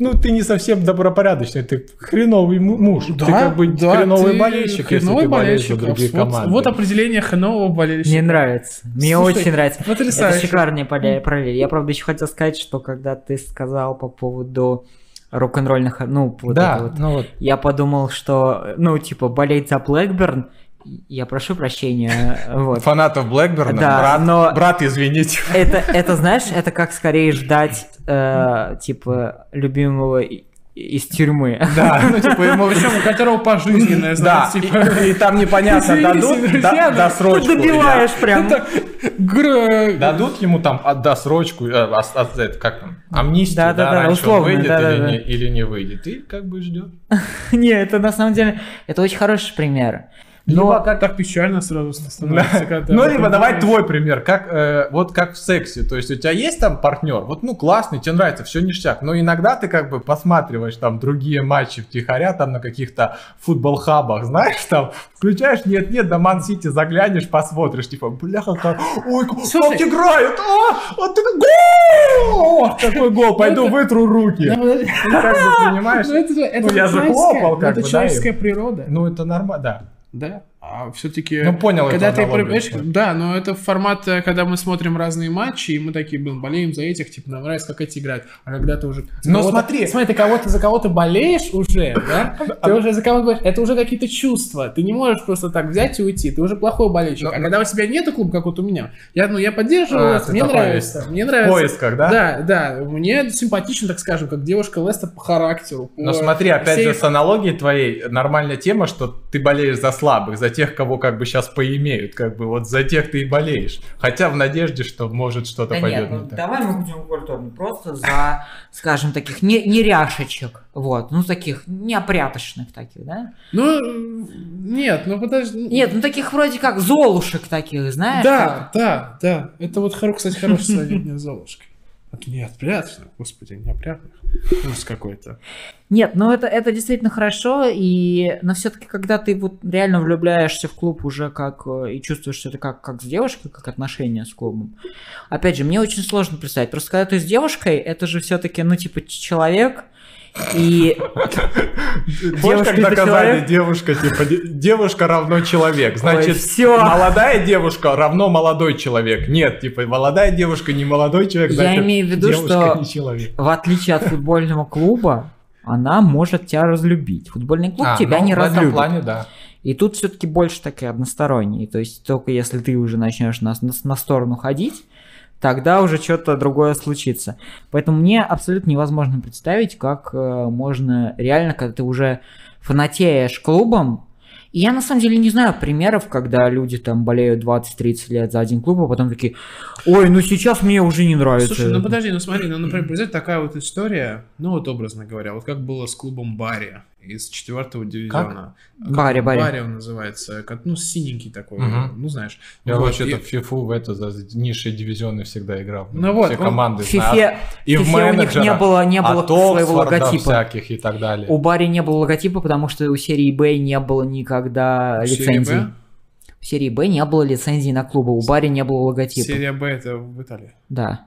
Ну, ты не совсем добропорядочный, ты хреновый муж, да, ты как бы да, хреновый ты болельщик, хреновый если ты болельщик, болеешь за другие вот, команды. Вот определение хренового болельщика. Мне нравится, мне слушай, очень нравится. Потрясающе. Это шикарные параллели. Я, правда, еще хотел сказать, что когда ты сказал по поводу рок-н-ролльных, ну, вот да, это вот, ну, вот, я подумал, что, ну, типа, болеть за Блэкберн, я прошу прощения. Вот. Фанатов Блэкберна, да, брат, но брат, извините. Это, это, знаешь, это как скорее ждать, э, типа, любимого из тюрьмы. Да, ну типа ему, причем у которого пожизненное, да, и там непонятно, дадут досрочку. Ты добиваешь прям. Дадут ему там досрочку, как там, амнистию, раньше он выйдет или не выйдет, и как бы ждет. Не, это на самом деле, это очень хороший пример. Ну, а как так печально сразу становится. Да. Ну, либо давай твой пример, как, э, вот как в сексе. То есть у тебя есть там партнер, вот ну классный, тебе нравится, все ништяк. Но иногда ты как бы посматриваешь там другие матчи втихаря, там на каких-то футбол-хабах, знаешь, там включаешь, нет-нет, до Ман-Сити заглянешь, посмотришь, типа, бляха, как, ой, как играют, а, вот гол, такой гол, пойду вытру руки. Ты как бы понимаешь, ну я захлопал, как бы, это человеческая природа. Ну, это нормально, да. Да, а все-таки... Ну, понял, когда это ты понимаешь, да, но это формат, когда мы смотрим разные матчи, и мы такие, блин, болеем за этих, типа, нам нравится, как эти играют. А когда ты уже... Но смотри, смотри, ты кого-то за кого-то болеешь уже, да? Ты уже за кого-то болеешь. Это уже какие-то чувства. Ты не можешь просто так взять и уйти. Ты уже плохой болельщик. А когда у тебя нету клуба, как вот у меня, я, ну, я поддерживаю вас, мне нравится. Мне нравится. В поисках, да? Да, да. Мне симпатично, так скажем, как девушка Лестер по характеру. Но смотри, опять же, с аналогией твоей нормальная тема, что ты болеешь за слабых, за тех, кого как бы сейчас поимеют, как бы вот за тех ты и болеешь. Хотя в надежде, что может что-то да пойдет. Нет, ну, не так. Давай мы будем культурно, просто за, скажем, таких не, неряшечек, вот, ну таких неопряточных таких, да? Ну нет, ну подожди. Нет, ну таких вроде как золушек таких, знаешь? Да, как? Да, да. Это вот, кстати, хорошее сравнение золушки. Не от приятных, господи, не от приятных. Ужас какой-то. Нет, но это, это действительно хорошо, и, но все-таки, когда ты вот реально влюбляешься в клуб уже как и чувствуешь, что это как, как с девушкой, как отношения с клубом, опять же, мне очень сложно представить. Просто когда ты с девушкой, это же все-таки, ну, типа, человек. И девушка, как доказали, девушка, типа, девушка равно человек. Значит, ой, молодая девушка равно молодой человек. Нет, типа, молодая девушка не молодой человек. Я имею в виду, что в отличие от футбольного клуба, она может тебя разлюбить. Футбольный клуб а, тебя ну, не разлюбит. Плане, да. И тут все-таки больше такие односторонние. То есть только если ты уже начнешь на, на, на сторону ходить, тогда уже что-то другое случится. Поэтому мне абсолютно невозможно представить, как э, можно реально, когда ты уже фанатеешь клубом. И я на самом деле не знаю примеров, когда люди там болеют двадцать-тридцать лет за один клуб, а потом такие: ой, ну сейчас мне уже не нравится. Слушай, ну подожди, ну смотри, ну, например, произойдет такая вот история, ну вот образно говоря, вот как было с клубом Барри из четвертого дивизиона. Барри, Барри. Барри он называется, как, ну синенький такой, угу. Ну знаешь. Я вот, вообще-то и... в ФИФУ в это за низшие дивизионы всегда играл. Ну вот, все он... команды в ФИФЕ и в у них не было, не было Аток, своего логотипа. Всяких и так далее. У Барри не было логотипа, потому что у серии Б не было никогда у лицензии. У серии Б не было лицензии на клубы, у Барри не было логотипа. Серия Б это в Италии? Да.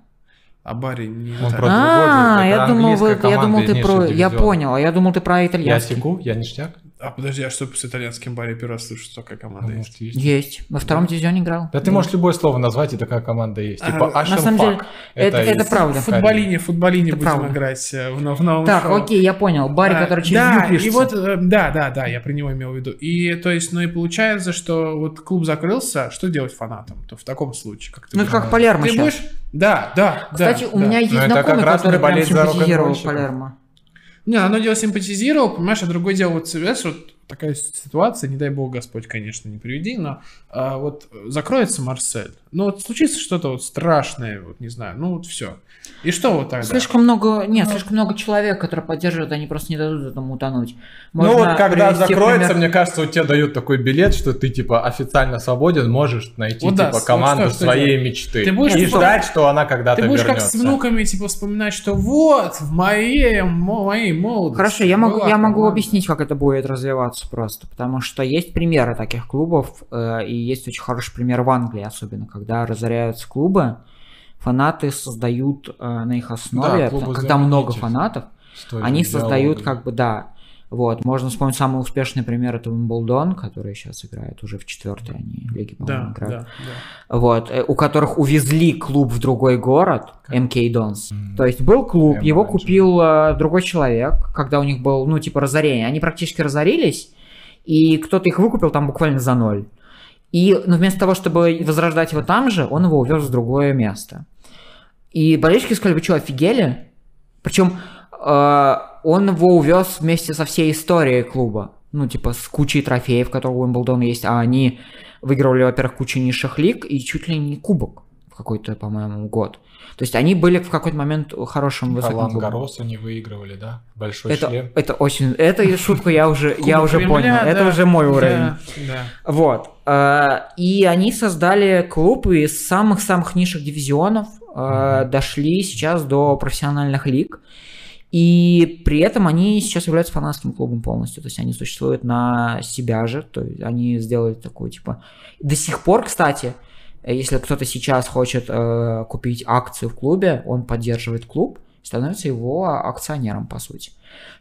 А Барри не... А, я думал, вы, я думал ты про... Дивизион. Я понял, а я думал ты про итальянский. Я секу, я ништяк. А подожди, а что с итальянским Барри первый раз слышу, что такая команда ну, есть? Есть. Есть. Во втором да. дивизионе играл. Да ты можешь любое слово назвать, и такая команда есть. А, типа Ашен на самом деле, это, это, это правда. В футболине, в футболине будем правда. играть в, в новом Так, шоу. окей, я понял. Барри, а, который через да, и вот, да, да, да, я про него имел в виду. И то есть, ну и получается, что вот клуб закрылся, что делать фанатам? То в таком случае. Как ты ну это как Палермо ты сейчас. Будешь... Да, да, Кстати, да, у да. меня есть знакомый, который прям симпатизировал Палермо. Не, одно дело симпатизировал, понимаешь, а другое дело вот знаешь, вот такая ситуация, не дай бог Господь, конечно, не приведи, но а, вот закроется Марсель, ну вот случится что-то вот страшное, вот не знаю, ну вот все. И что вот тогда? Слишком много, нет, ну, слишком много человек, которые поддерживают, они просто не дадут этому утонуть. Можно ну вот когда закроется, пример... мне кажется, вот тебе дают такой билет, что ты типа официально свободен, можешь найти вот типа да, команду вот что, своей что мечты ты будешь, и типа, ждать, что она когда-то вернется. Ты будешь вернется. Как с внуками типа вспоминать, что вот в моей, моей молодости. Хорошо, я могу, я могу объяснить, как это будет развиваться просто, потому что есть примеры таких клубов, э, и есть очень хороший пример в Англии, особенно когда разоряются клубы. Фанаты создают э, на их основе, да, когда много фанатов, они создают диалога. как бы, да, вот, можно вспомнить самый успешный пример, это Уимблдон, который сейчас играет уже в четвертой, они лиги, по-моему, да, играют, да, да. вот, э, у которых увезли клуб в другой город, эм кей Dons, mm-hmm. то есть был клуб, его купил э, другой человек, когда у них был, ну, типа разорение, они практически разорились, и кто-то их выкупил там буквально за ноль. И ну, вместо того, чтобы возрождать его там же, он его увез в другое место. И болельщики сказали: вы что, офигели? Причем э, он его увез вместе со всей историей клуба. Ну, типа, с кучей трофеев, которые у Уимблдона есть. А они выигрывали, во-первых, кучу низших лиг и чуть ли не кубок в какой-то, по-моему, год. То есть они были в какой-то момент хорошим высоким клубом. Лангароса не выигрывали, да? Большой это, шлем. Это очень... Это шутку я уже понял. Это уже мой уровень. Вот. И они создали клуб из самых-самых низших дивизионов, mm-hmm. дошли сейчас до профессиональных лиг, и при этом они сейчас являются фанатским клубом полностью, то есть они существуют на себя же, то есть они сделали такую типа... До сих пор, кстати, если кто-то сейчас хочет э, купить акцию в клубе, он поддерживает клуб, становится его акционером, по сути.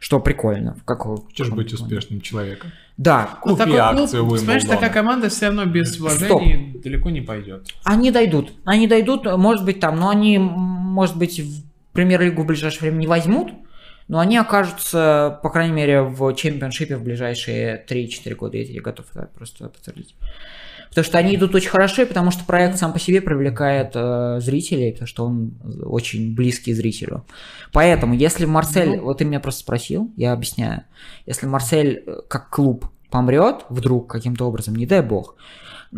Что прикольно. Как, Хочешь быть плане. успешным человеком? Да. Купи такой, акцию ну, Смотришь, такая команда все равно без вложений Стоп. далеко не пойдет. Они дойдут. Они дойдут, может быть, там, но они, может быть, в премьер-лигу в ближайшее время не возьмут, но они окажутся, по крайней мере, в чемпионшипе в ближайшие три-четыре года. Я готов это просто подтвердить. Потому что они идут очень хорошо, потому что проект сам по себе привлекает э, зрителей, потому что он очень близкий зрителю. Поэтому, если Марсель, вот ты меня просто спросил, я объясняю, если Марсель как клуб помрет вдруг каким-то образом, не дай бог,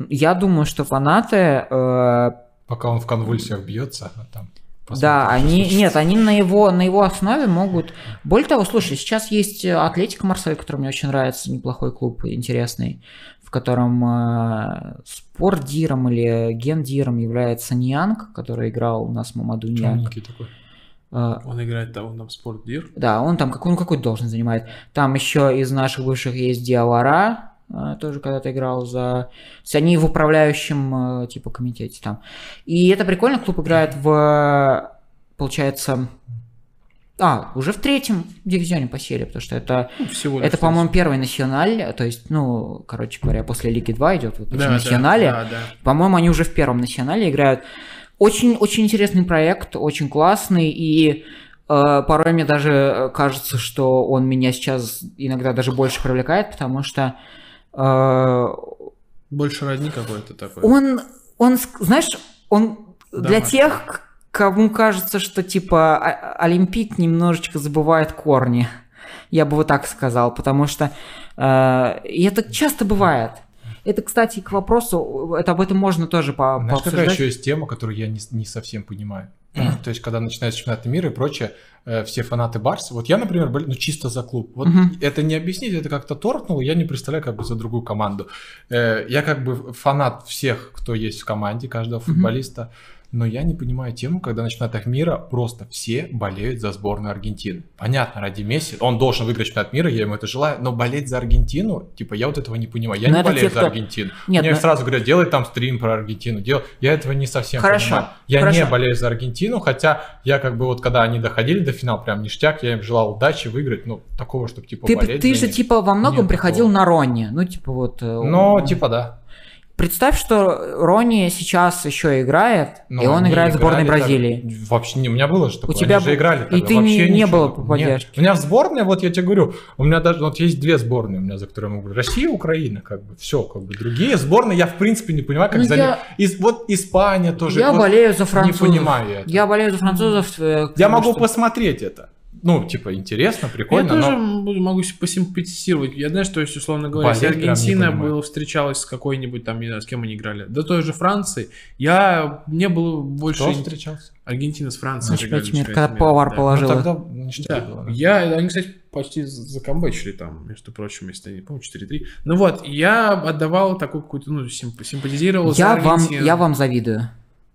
я думаю, что фанаты... Э, Пока он в конвульсиях бьется, а там... Да, они, нет, они на его, на его основе могут... Более того, слушай, сейчас есть Атлетико Марсель, который мне очень нравится, неплохой клуб, интересный, в котором э, спорт-диром или ген-диром является Ньянг, который играл у нас Мамаду Ньянг. Чёрненький такой. Он играет, да, он там спортдир. Да, он там какую, ну, какую-то должность занимает. Там еще из наших бывших есть Диавара, тоже когда-то играл за... То есть они в управляющем, типа, комитете там. И это прикольно, клуб играет в... Получается... А, уже в третьем дивизионе посели, потому что это, ну, это, по-моему, первый националь, то есть, ну, короче говоря, после Лиги два идет вот, да, национале. Да, да, да. По-моему, они уже в первом национале играют. Очень-очень интересный проект, очень классный, и э, порой мне даже кажется, что он меня сейчас иногда даже больше привлекает, потому что... Э, больше родни какой-то такой. Он, он, знаешь, он да, для может. тех... Кому кажется, что типа Олимпик немножечко забывает корни, я бы вот так сказал, потому что э, и это часто бывает. Это, кстати, к вопросу, это об этом можно тоже по Знаешь, пообсуждать. Какая еще есть тема, которую я не, не совсем понимаю? То есть, когда начинаются чемпионаты мира и прочее, э, все фанаты Барса, вот я, например, был, ну, чисто за клуб, вот uh-huh. это не объяснить, это как-то торкнуло, я не представляю как бы за другую команду. Э, я как бы фанат всех, кто есть в команде, каждого uh-huh. футболиста. Но я не понимаю тему, когда на чемпионатах мира просто все болеют за сборную Аргентины. Понятно, ради Месси, он должен выиграть чемпионат мира, я ему это желаю, но болеть за Аргентину, типа, я вот этого не понимаю. Я но не болею те, за кто... Аргентину. Нет, Мне но... сразу говорят, делай там стрим про Аргентину. Дел... Я этого не совсем Хорошо. понимаю. Я Хорошо. не болею за Аргентину, хотя я как бы вот, когда они доходили до финала, прям ништяк, я им желал удачи выиграть, ну, такого, чтобы типа ты, болеть. Ты же них. типа во многом Нет, приходил такого. на Ронни, ну, типа вот... Ну, он... типа да. Представь, что Рони сейчас еще играет, но и он играет в сборной Бразилии. Так, вообще не, у меня было же такое, у тебя они же играли. И тогда, ты вообще не, не было по поддержке. Нет. У меня в сборной, вот я тебе говорю, у меня даже вот есть две сборные, у меня, за которые я могу говорить. Россия, Украина, как бы, все, как бы, другие сборные, я в принципе не понимаю, как ну, за я... них. И, вот Испания тоже. Я вот, болею за французов. Не понимаю это. Я болею за французов. Я могу что... посмотреть это. Ну, типа, интересно, прикольно. Я тоже но... могу посимпатизировать. Я знаю, что, если, условно говоря, если Аргентина была, встречалась с какой-нибудь там, не знаю, с кем они играли, до той же Франции, я не был больше... Кто встречался? Аргентина с Францией. Играли, когда повар да. положила. Ну, тогда да. было, да. Я, они, кстати, почти закомбэчили там, между прочим, если я не помню, четыре три. Ну вот, я отдавал такую какую-то, ну, симп... симпатизировал я за вам, Я вам завидую.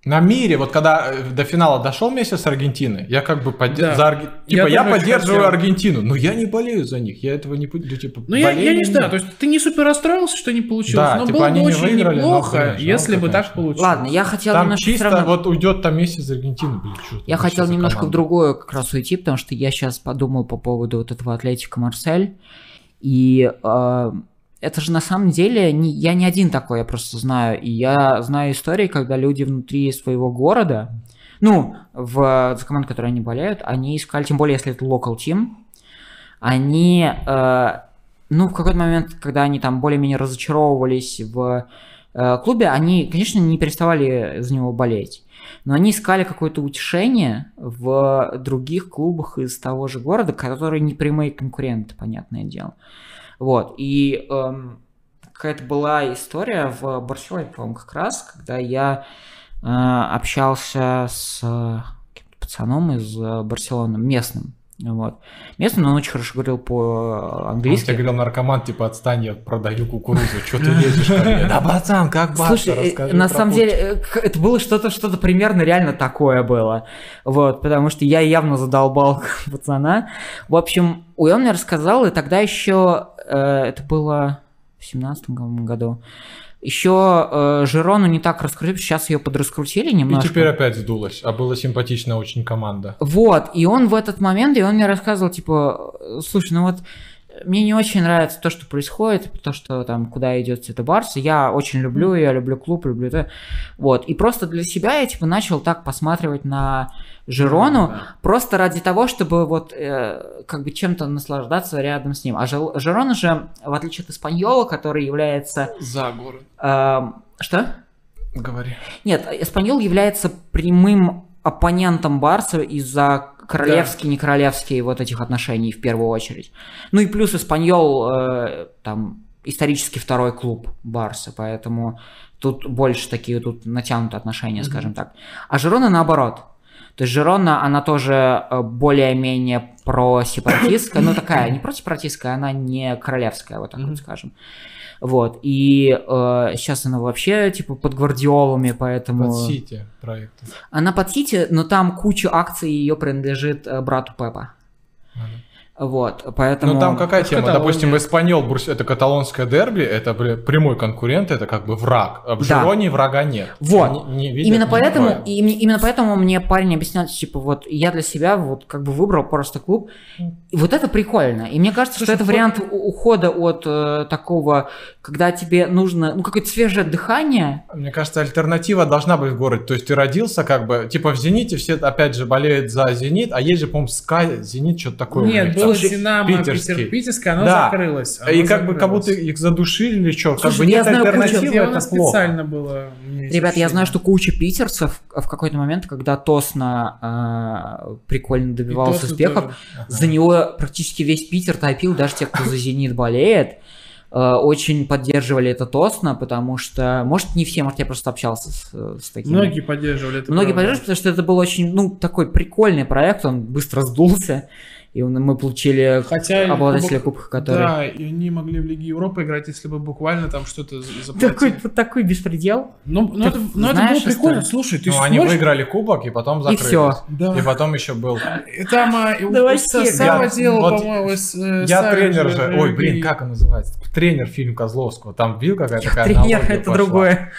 На мире, вот когда до финала дошел Месси с Аргентины, я как бы поддер... да. за Арг... типа, я, я поддерживаю Аргентину, но я не болею за них, я этого не буду, ну, типа, ну я, я не знаю, то есть ты не супер расстроился, что не получилось, да, но типа, было бы очень выиграли, неплохо, но, конечно, если бы так получилось. Ладно, я хотел там немножко чисто равно... вот уйдет там Месси из Аргентины, блин, что Я хотел немножко команда. в другое как раз уйти, потому что я сейчас подумал по поводу вот этого Атлетико Марсель, и э, это же на самом деле, не, я не один такой, я просто знаю. И я знаю истории, когда люди внутри своего города, ну, в, за команду, которые они болеют, они искали, тем более, если это local team, они, э, ну, в какой-то момент, когда они там более-менее разочаровывались в э, клубе, они, конечно, не переставали за него болеть. Но они искали какое-то утешение в других клубах из того же города, которые не прямые конкуренты, понятное дело. Вот, и эм, какая-то была история в Барселоне, по-моему, как раз, когда я э, общался с каким-то пацаном из Барселоны, местным, вот, местным, но он очень хорошо говорил по-английски. Он тебе говорил, наркоман, типа, отстань, я продаю кукурузу, что ты едешь ко мне? Да, пацан, как Барса, расскажи. На самом деле, это было что-то, что-то примерно реально такое было, вот, потому что я явно задолбал пацана. В общем, он мне рассказал, и тогда еще... Это было в семнадцатом году. Еще э, Жирону не так раскрутили, сейчас ее подраскрутили немножко. И теперь опять сдулась, а была симпатичная очень команда. Вот, и он в этот момент, и он мне рассказывал, типа, слушай, ну вот, мне не очень нравится то, что происходит, то, что там, куда идет это Барса, я очень люблю, я люблю клуб, люблю это. Вот, и просто для себя я, типа, начал так посматривать на Жирону, да, да. просто ради того, чтобы вот э, как бы чем-то наслаждаться рядом с ним. А Жирона же, в отличие от Эспаньола, который является... За город. Э, что? Говори. Нет, Эспаньол является прямым оппонентом Барса из-за королевские, да. не королевские вот этих отношений в первую очередь. Ну и плюс Эспаньол э, там исторически второй клуб Барса, поэтому тут больше такие тут натянутые отношения, mm-hmm. скажем так. А Жирона наоборот. То есть Жирона, она тоже более-менее просепаратистская, но такая не просепаратистская, она не королевская, вот так вот скажем. Вот, и э, сейчас она вообще, типа, под Гвардиолами, поэтому... Под Сити проекта. Она под Сити, но там куча акций ее принадлежит э, брату Пепа. Ага. Вот, поэтому... Ну там какая это тема? Каталония. Допустим, Эспаньол, это каталонское дерби, это прямой конкурент, это как бы враг. А в Жироне да. врага нет. Вот, не, не видят, именно, не поэтому, и, именно поэтому мне парень объяснял, типа, вот я для себя вот как бы выбрал просто клуб. Вот это прикольно. И мне кажется, слушай, что это вариант ухода от э, такого, когда тебе нужно, ну, какое-то свежее дыхание. Мне кажется, альтернатива должна быть в городе. То есть ты родился как бы, типа в «Зените» все опять же болеют за «Зенит», а есть же, по-моему, «Скай», «Зенит», что-то такое. Нет, было «Динамо», «Питерское», оно да. закрылось. Оно и как закрылось. Бы как будто их задушили или что. Слушай, как бы нет альтернативы, это специально было. Ребят, я знаю, что куча питерцев в какой-то момент, когда Тосно э, прикольно добивался успехов, тоже. За него практически весь Питер топил, даже те, кто за «Зенит» болеет, очень поддерживали это Тосно, потому что, может, не все, может, я просто общался с, с такими. Многие поддерживали это. Многие правда. Поддерживали, потому что это был очень, ну, такой прикольный проект, он быстро сдулся, и мы получили хотя обладателя кубка, который... Да, и они могли в Лиге Европы играть, если бы буквально там что-то заплатили. Такой, такой беспредел. Ну, ну это, ну, это было прикольно, что? Слушай, ты ну, сможешь... они выиграли кубок, и потом закрылись. И все. Да. И потом еще был... И там а, и да, Сава делал, вот, по-моему, э, Я Савин, тренер же... Ой, и... блин, как он называется? Тренер фильм Козловского. Там бил какая-то такая аналогия. Тренер, это пошла. Другое.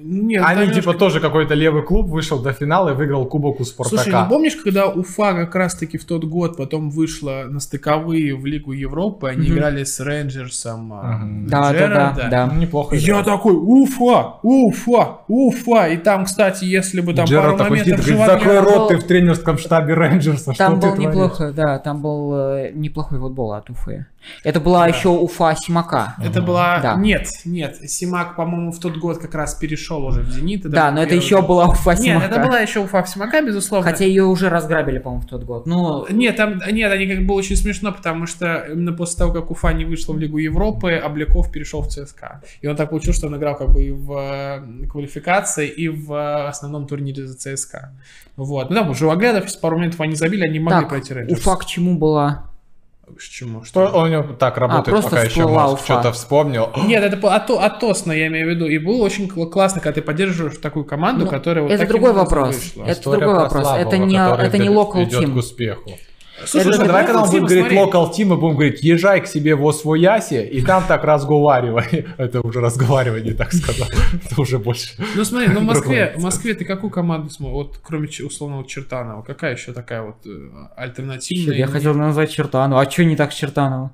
Нет, они типа немножко... тоже какой-то левый клуб вышел до финала и выиграл кубок у Спартака. Слушай, не помнишь, когда Уфа как раз-таки в тот год потом вышла на стыковые в Лигу Европы, они mm-hmm. играли с Рейнджерсом. Mm-hmm. Да, да, да, да. Неплохо. Я такой, Уфа, Уфа, Уфа. И там, кстати, если бы там Джерард пару моментов... Закрой рот, был... ты в тренерском штабе Рейнджерса. Там что был неплохо, да, там был э, неплохой футбол от Уфы. Это была да. еще Уфа Симака. Это mm-hmm. была... Да. Нет, нет. Симак, по-моему, в тот год как раз перешел уже в «Зенит». Да, да, но это еще была Уфа Симака. Нет, это была еще Уфа Симака, безусловно. Хотя ее уже разграбили, по-моему, в тот год. Но... Нет, там, нет, они как бы было очень смешно, потому что именно после того, как Уфа не вышла в Лигу Европы, Обляков перешел в ЦСКА. И он так получил, что он играл как бы и в квалификации, и в основном турнире за ЦСКА. Вот. Ну там уже Живоглядов, пару моментов они забили, они могли так, пройти Рейнджерс. Уфа к чему была... Чему? Что у него так работает, а, просто пока еще мозг, что-то вспомнил. Нет, это от, от Тосно, я имею в виду. И было очень классно, когда ты поддерживаешь такую команду, ну, которая вот это другой вопрос. Вышла. Это история другой вопрос. Это не, это не локал тим. К успеху. Слушай, слушай, давай, когда мы будем говорить локал тим, мы будем говорить, езжай к себе в Освояси и там так разговаривай. Это уже разговаривание, так сказать. Это уже больше. Ну смотри, ну в Москве, в Москве ты какую команду смотришь? Вот кроме условного Чертанова, какая еще такая вот альтернативная? Я хотел назвать Чертанова. А что не так с Чертановым?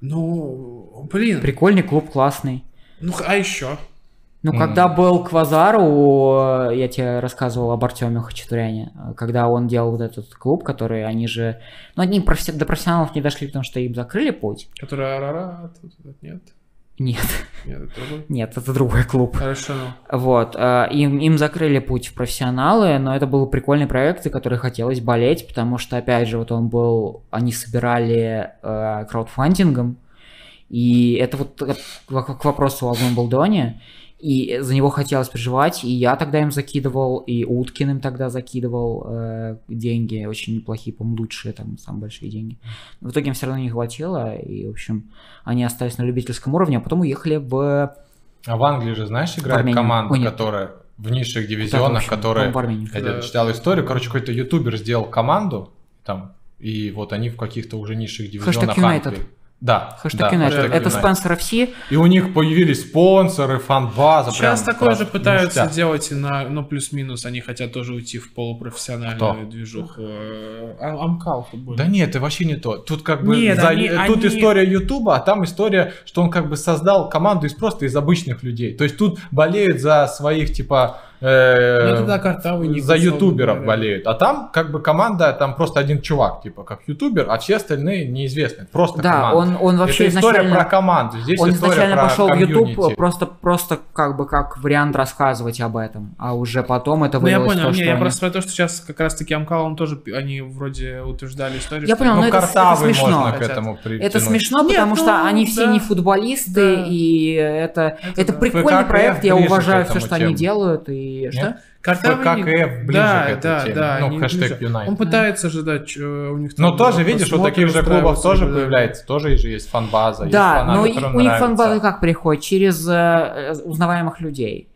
Ну, блин. Прикольный клуб, классный. Ну, а еще? Ну, mm. когда был Квазару, я тебе рассказывал об Артеме Хачатуряне, когда он делал вот этот клуб, который они же... Ну, они профи... до профессионалов не дошли, потому что им закрыли путь. Который Арарат, нет? Нет. Нет, это другой? Нет, это другой клуб. Хорошо. Вот. Им, им закрыли путь в профессионалы, но это был прикольный проект, за который хотелось болеть, потому что, опять же, вот он был... Они собирали э, краудфандингом, и это вот к вопросу о Гамблдоне. И за него хотелось переживать, и я тогда им закидывал, и Уткин им тогда закидывал э, деньги, очень неплохие, по-моему, лучшие, там, самые большие деньги. Но в итоге им все равно не хватило, и, в общем, они остались на любительском уровне, а потом уехали в... А в Англии же, знаешь, играет команда, Ой, которая в низших дивизионах, вот которая... Я читал историю, короче, какой-то ютубер сделал команду, там, и вот они в каких-то уже низших дивизионах Англии. Да, хэштег да, United. Это спонсор эф си. И у них появились спонсоры, фан-база. Сейчас прям, такое же пытаются мистя. делать, на, но плюс-минус они хотят тоже уйти в полупрофессиональную Кто? движуху. А, Амкал футбольный. Да нет, это вообще не то. Тут как бы нет, за... они, тут они... история Ютуба, а там история, что он как бы создал команду из просто из обычных людей. То есть тут болеют за своих типа... Э, туда картавы, не за кусал, ютуберов говоря. болеют, а там как бы команда, там просто один чувак, типа как ютубер, а все остальные неизвестны, просто да, команда. Он, он вообще Это история изначально, про команду, здесь он история изначально про пошел в YouTube просто, просто как бы как вариант рассказывать об этом, а уже потом это вылилось. Ну, я понял, то, не, я они... просто про то, что сейчас как раз-таки Амкалом тоже, они вроде утверждали историю. Я понял, ну, но это, это смешно. К этому это смешно, Нет, потому ну, что они да. все не футболисты, да. и это, это, это да. прикольный проект, я уважаю все, что они делают, и и что? Картавый... Как Эф, ближе да, к этой да, теме. Да, ну, хэштег Юнайтед. Он пытается же дать у них... Но тоже, видишь, у таких же клубов тоже да. появляется, тоже же есть фан-база. Да, есть фанаты, но у них нравится. Фан-база как приходит? Через э, узнаваемых людей.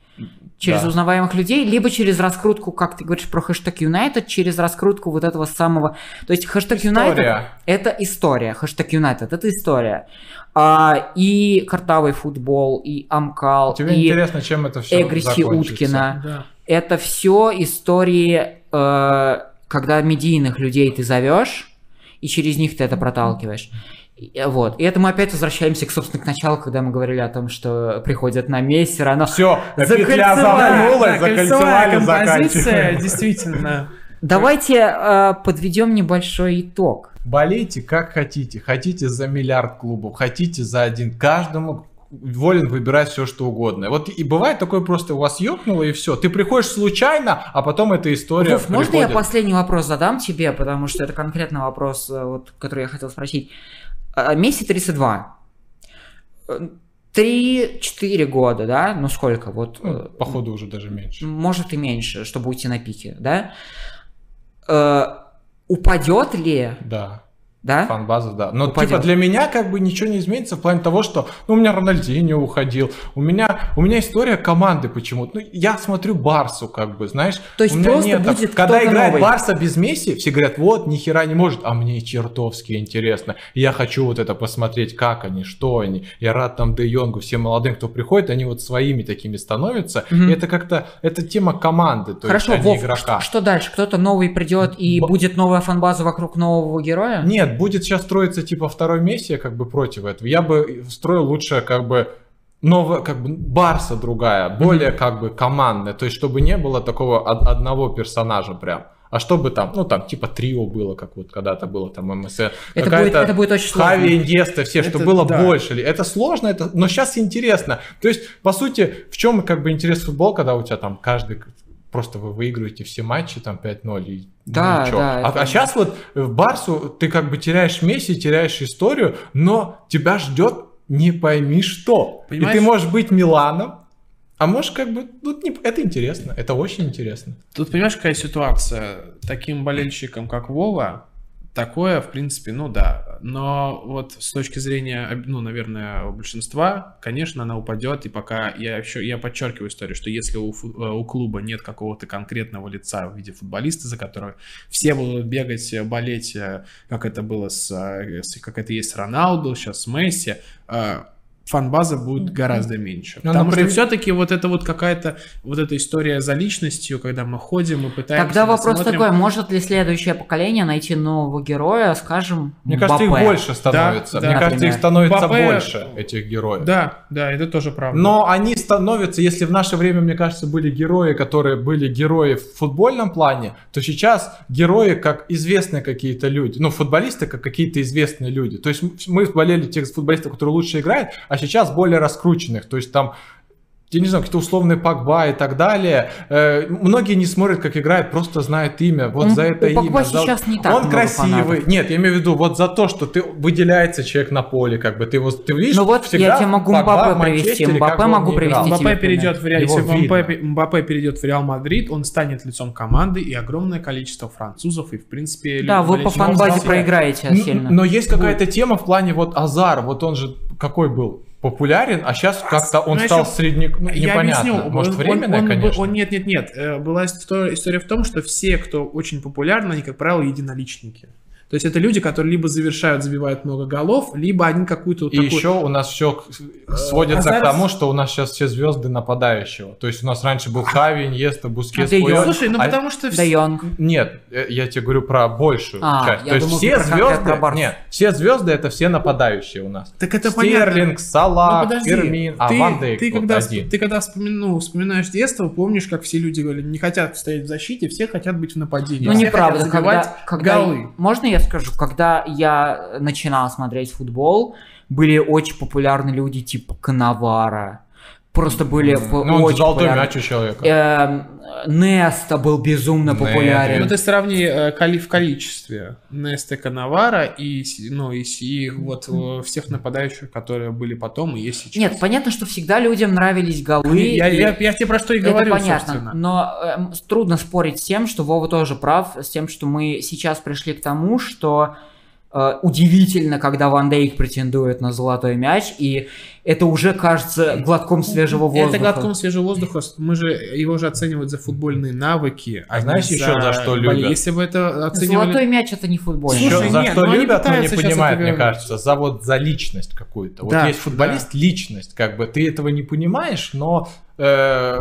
Через да. узнаваемых людей, либо через раскрутку, как ты говоришь про хэштег Юнайтед, через раскрутку вот этого самого... То есть хэштег Юнайтед – это история. Хэштег Юнайтед – это история. А, и картавый футбол, и Амкал, тебе и интересно, чем это все Эгрихи Уткина. Да. Это все истории, э, когда медийных людей ты зовешь, и через них ты это проталкиваешь. Вот. И это мы опять возвращаемся к, собственно, к началу, когда мы говорили о том, что приходят на Месси, рано... Все, петля замкнулась, закольцевали, заканчивали. Действительно. Давайте э, подведем небольшой итог. Болейте как хотите. Хотите за миллиард клубов, хотите за один. Каждому волен выбирать все, что угодно. Вот и бывает такое просто, у вас ёкнуло и все. Ты приходишь случайно, а потом эта история Гуф, приходит. Можно я последний вопрос задам тебе, потому что это конкретно вопрос, вот, который я хотел спросить. Месси тридцать два. три-четыре года, да? Ну сколько? Вот, ну, походу уже даже меньше. Может и меньше, чтобы уйти на пике, да? Э, упадет ли? Да. Да? Фан-база, да. Но упадет. Типа для меня как бы ничего не изменится в плане того, что ну, у меня Рональдиньо уходил, у меня, у меня история команды почему-то. Ну, я смотрю Барсу как бы, знаешь. То есть у меня просто нет, будет когда играет новый. Барса без Месси, все говорят, вот, нихера не может, а мне чертовски интересно. Я хочу вот это посмотреть, как они, что они. Я рад там Де Йонгу, всем молодым, кто приходит, они вот своими такими становятся. Mm-hmm. И это как-то, это тема команды, то Хорошо, есть, а не Вов, игрока. Что, что дальше? Кто-то новый придет и Б... будет новая фан-база вокруг нового героя? Нет. Будет сейчас строиться типа второй Месси, как бы против этого. Я бы строил лучше как бы новая, как бы Барса другая, более как бы командная. То есть чтобы не было такого одного персонажа прям. А чтобы там, ну там типа трио было, как вот когда-то было там МСН. Это будет, это будет очень сложно. Хави, Неста, все, это, что было да. больше. Это сложно, это, но сейчас интересно. То есть по сути в чем как бы интерес футбола, когда у тебя там каждый... Просто вы выигрываете все матчи там пять ноль и да, ничего. Да, а, это... а сейчас вот в Барсу ты как бы теряешь Месси, теряешь историю, но тебя ждет не пойми что. Понимаешь? И ты можешь быть Миланом, а можешь как бы... Тут не... Это интересно, это очень интересно. Тут понимаешь, какая ситуация? Таким болельщикам, как Вова, такое, в принципе, ну да. Но вот с точки зрения, ну, наверное, большинства, конечно, она упадет. И пока я еще, я подчеркиваю историю, что если у, у клуба нет какого-то конкретного лица в виде футболиста, за которого все будут бегать, болеть, как это было с, как это есть с Роналду, сейчас с Месси, фан-база будет гораздо меньше. Но потому при... что все-таки вот это вот какая-то вот эта история за личностью, когда мы ходим и пытаемся... Тогда вопрос смотрим... такой, может ли следующее поколение найти нового героя, скажем, Мне Мбаппе. Кажется, их больше становится. Да, Мне да, кажется, например. Их становится Мбаппе... больше, этих героев. Да, да, это тоже правда. Но они становятся, если в наше время, мне кажется, были герои, которые были герои в футбольном плане, то сейчас герои как известные какие-то люди. Ну, футболисты как какие-то известные люди. То есть мы болели тех футболистов, которые лучше играют, а сейчас более раскрученных, то есть там, я не знаю, какие-то условные Погба и так далее. Э, многие не смотрят, как играет, просто знают имя, вот он, за это у имя. За... Не так он красивый, фанатов. Нет, я имею в виду, вот за то, что ты выделяется человек на поле, как бы ты его, ты видишь, ну вот всегда я тебе могу Мбаппе привести, Мбаппе могу привести. Мбаппе перейдет в Реал, если Мбаппе, Мбаппе перейдет в Реал Мадрид, он станет лицом команды и огромное количество французов и в принципе. Да, вы по фан-базе проиграете но, сильно. Но есть какая-то тема в плане вот Азар, вот он же какой был. Популярен, а сейчас как-то он стал средник, ну, непонятно, объясню. Может временное, конечно. Он, нет, нет, нет, была история в том, что все, кто очень популярны, они, как правило, единоличники. То есть это люди, которые либо завершают, забивают много голов, либо они какую-то... Вот и такую... еще у нас все сводится а к тому, что у нас сейчас все звезды нападающего. То есть у нас раньше был Хави, Иньеста, Бускетс, Пойон. Слушай, ну а... потому что... Де Йонг. Нет, я тебе говорю про большую а, часть. То есть все звезды... Нет, все звезды это все нападающие у нас. Так это Стерлинг, понятно. Салах, Фермин, а Ван Дейк ты, вот один. Ты когда вспоминал, вспоминаешь детство, помнишь, как все люди говорили, не хотят стоять в защите, все хотят быть в нападении. Ну неправда, когда, когда... голы. Можно я скажу, когда я начинал смотреть футбол, были очень популярны люди типа Коновара, просто были mm-hmm. ну, очень золотой популярны. Мяч у человека. Э, Неста был безумно Нет. популярен. Ну ты сравни э, коли, в количестве Неста, Канавара и, ну, и, и вот mm-hmm. всех нападающих, которые были потом и есть сейчас. Нет, понятно, что всегда людям нравились голы. Я, и... я, я тебе про что и говорю, это понятно, собственно. Но э, трудно спорить с тем, что Вова тоже прав, с тем, что мы сейчас пришли к тому, что Uh, удивительно, когда Ван Дейк претендует на золотой мяч, и это уже кажется глотком свежего воздуха. Это глотком свежего воздуха. Мы же его же оценивают за футбольные навыки. А знаешь за... еще за что любят? Если бы это оценивали... Золотой мяч — это не футбол. Еще нет, за что любят, но не понимают, мне кажется, за вот за личность какую-то. Да, вот есть футболист, да. личность, как бы ты этого не понимаешь, но э,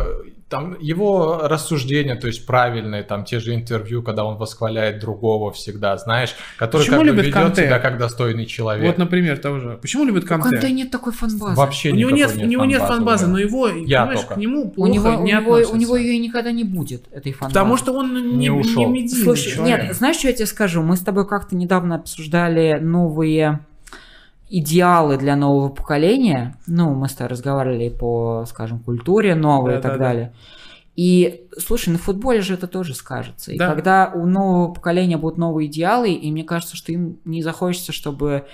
там его рассуждения, то есть правильные, там те же интервью, когда он восхваляет другого всегда, знаешь, который почему как бы ведет Канте? Себя как достойный человек. Вот, например, того же. Почему любит Канте? У Канте нет такой фан-базы. Вообще у него нет, нет, у него нет фан-базы, но его, я понимаешь, только. К нему плохо у него, не у него, у него ее никогда не будет, этой фан-базы. Потому что он не, не ушел. Не медийный. Слушай, человек. Нет, знаешь, что я тебе скажу? Мы с тобой как-то недавно обсуждали новые идеалы для нового поколения. Ну, мы с тобой разговаривали по, скажем, культуре новой, да, и так да, далее. Да. И, слушай, на футболе же это тоже скажется. И да. когда у нового поколения будут новые идеалы, и мне кажется, что им не захочется, чтобы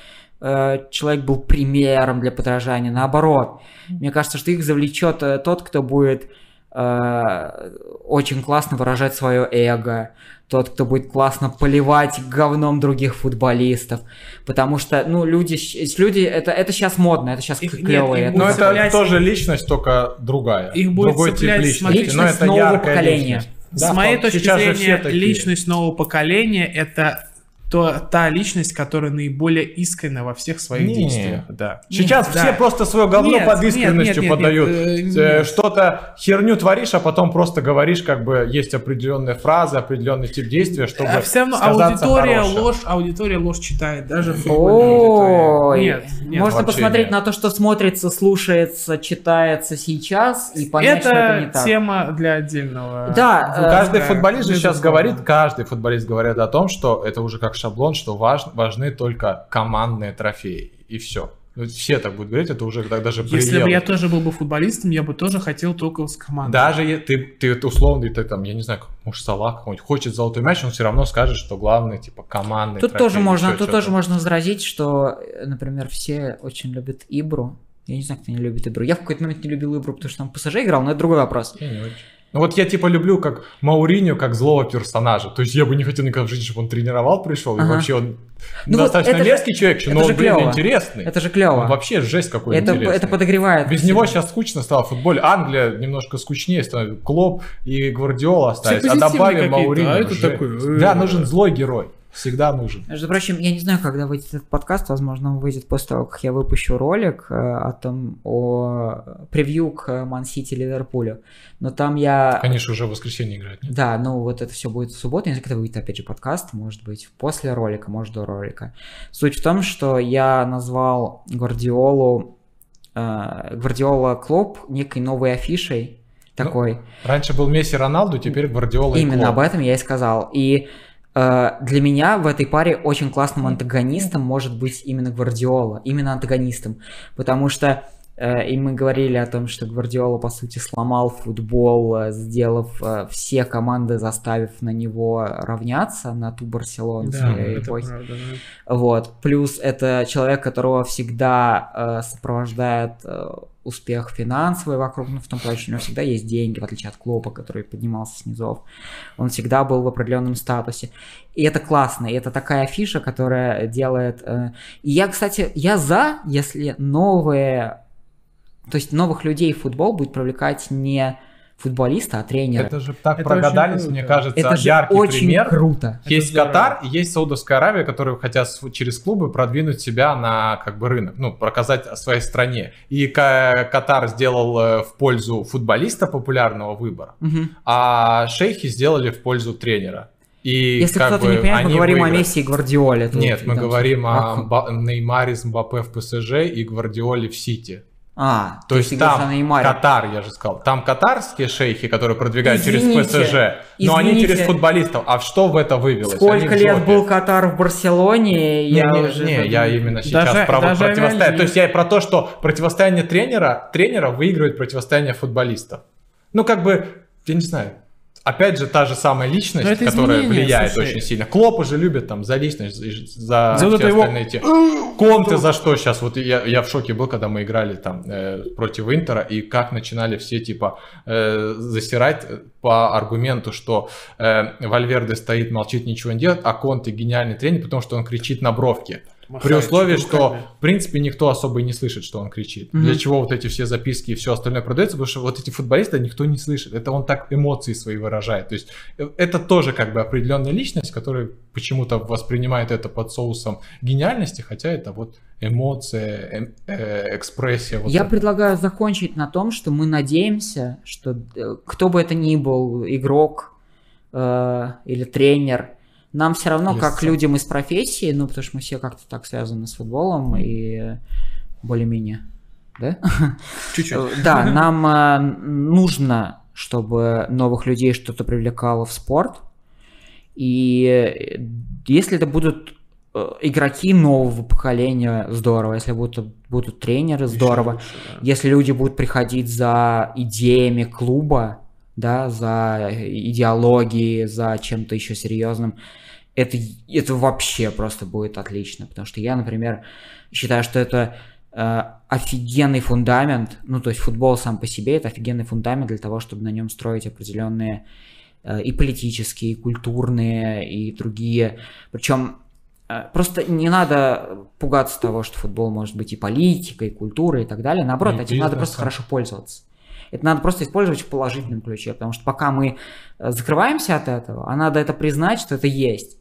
э, человек был примером для подражания. Наоборот, мне кажется, что их завлечет э, тот, кто будет э, очень классно выражать свое эго. Тот, кто будет классно поливать говном других футболистов. Потому что, ну, люди, люди это, это сейчас модно, это сейчас клевое. Но это цеплять... тоже личность, только другая. Их будет другой тип личности. Личность, но это нового поколения. Да, с моей точки зрения, личность нового поколения — это то, та личность, которая наиболее искренна во всех своих нет. действиях. Да. Сейчас нет, все да. просто свое говно нет, под искренностью нет, нет, нет, подают. Э, Что-то херню творишь, а потом просто говоришь, как бы есть определенные фразы, определенный тип действия, чтобы а все равно аудитория хорошим. Ложь, аудитория ложь читает, даже футбольная аудитория. Можно посмотреть нет. на то, что смотрится, слушается, читается сейчас, и понять, это что это не так. Это тема для отдельного. Да. Ну, каждый да, футболист же сейчас говорит, каждый футболист говорит о том, что это уже как шаблон, что важ, важны только командные трофеи, и все. Все так будут говорить, это уже даже приело. Если бы я тоже был бы футболистом, я бы тоже хотел только с командой. Даже ты, ты условный, ты там, я не знаю, может, Салах какой-нибудь хочет золотой мяч, он все равно скажет, что главное, типа, командный трофей. Тут тоже можно, тут тоже можно возразить, что, например, все очень любят Ибру. Я не знаю, кто не любит Ибру. Я в какой-то момент не любил Ибру, потому что там пассажир играл, но это другой вопрос. Я не очень. Ну вот я типа люблю как Моуринью, как злого персонажа. То есть я бы не хотел никогда в жизни, чтобы он тренировал, пришел. Ага. И вообще он ну достаточно вот мерзкий же, человек, но он, блин, интересный. Это же клево. Он вообще жесть какой-то интересный. Это подогревает. Без него сейчас скучно стало в футболе. Англия немножко скучнее становится. Клоп и Гвардиола остались. А добавим Моуринью. А это такой... Да, нужен злой герой. Всегда нужен. Между прочим, я не знаю, когда выйдет этот подкаст. Возможно, он выйдет после того, как я выпущу ролик о том, о превью к Ман Сити Ливерпулю. Но там я... Конечно, уже в воскресенье играет. Нет? Да, ну вот это все будет в субботу. Я не знаю, когда выйдет опять же подкаст. Может быть, после ролика, может, до ролика. Суть в том, что я назвал Гвардиолу, э, Гвардиола Клоп некой новой афишей. Такой. Ну, раньше был Месси Роналду, теперь Гвардиола и Клоп. Именно об этом я и сказал. И... Для меня в этой паре очень классным антагонистом может быть именно Гвардиола, именно антагонистом, потому что э, и мы говорили о том, что Гвардиола по сути сломал футбол, сделав э, все команды, заставив на него равняться, на ту Барселону. Да, это правда, да. Вот. Плюс это человек, которого всегда э, сопровождает э, успех финансовый вокруг, ну, в том плане, что у него всегда есть деньги, в отличие от Клопа, который поднимался с низов. Он всегда был в определенном статусе. И это классно, и это такая афиша, которая делает... Э... И я, кстати, я за, если новые... То есть новых людей в футбол будет привлекать не футболиста, а тренера. Это же так это прогадались, мне кажется, это яркий же очень пример. Круто. Есть это Катар и есть Саудовская Аравия, которые хотят через клубы продвинуть себя на как бы рынок, ну, показать о своей стране. И Катар сделал в пользу футболиста популярного выбора, угу. а шейхи сделали в пользу тренера. И если кто-то не понимает, мы говорим выиграют. О Месси и Гвардиоле. Нет, мы говорим о Неймаре с Мбаппе в ПСЖ и Гвардиоле в Сити. А, то есть там Катар, я же сказал, там катарские шейхи, которые продвигают извините, через ПСЖ, но извините. они через футболистов. А что в это вывелось? Сколько они лет был Катар в Барселоне? Не, я, не, уже... не, я именно сейчас даже, про даже противостояние. Реально... То есть я и про то, что противостояние тренера, тренера выигрывает противостояние футболистов. Ну как бы, я не знаю. Опять же, та же самая личность, которая влияет слушай. очень сильно. Клопы же любят там за личность, за, за все его... остальные те. Конте за что сейчас? Вот я, я в шоке был, когда мы играли там э, против Интера, и как начинали все типа э, засирать по аргументу, что э, Вальверде стоит, молчит, ничего не делает, а Конте гениальный тренер, потому что он кричит на бровке. Махает, при условии, что в принципе никто особо и не слышит, что он кричит. Mm-hmm. Для чего вот эти все записки и все остальное продается, потому что вот эти футболисты никто не слышит. Это он так эмоции свои выражает. То есть это тоже как бы определенная личность, которая почему-то воспринимает это под соусом гениальности, хотя это вот эмоция, э э экспрессия. Вот Я это. предлагаю закончить на том, что мы надеемся, что кто бы это ни был, игрок э или тренер, нам все равно, Есть. как людям из профессии, ну, потому что мы все как-то так связаны с футболом и более-менее, да? Чуть-чуть. Да, нам нужно, чтобы новых людей что-то привлекало в спорт. И если это будут игроки нового поколения, здорово. Если будут, будут тренеры, здорово. Лучше, да. Если люди будут приходить за идеями клуба, да, за идеологии, за чем-то еще серьезным, это, это вообще просто будет отлично, потому что я, например, считаю, что это э, офигенный фундамент, ну, то есть футбол сам по себе, это офигенный фундамент для того, чтобы на нем строить определенные э, и политические, и культурные, и другие, причем э, просто не надо пугаться того, что футбол может быть и политика, и культура, и так далее, наоборот, этим надо просто хорошо пользоваться. Это надо просто использовать в положительном ключе, потому что пока мы закрываемся от этого, а надо это признать, что это есть,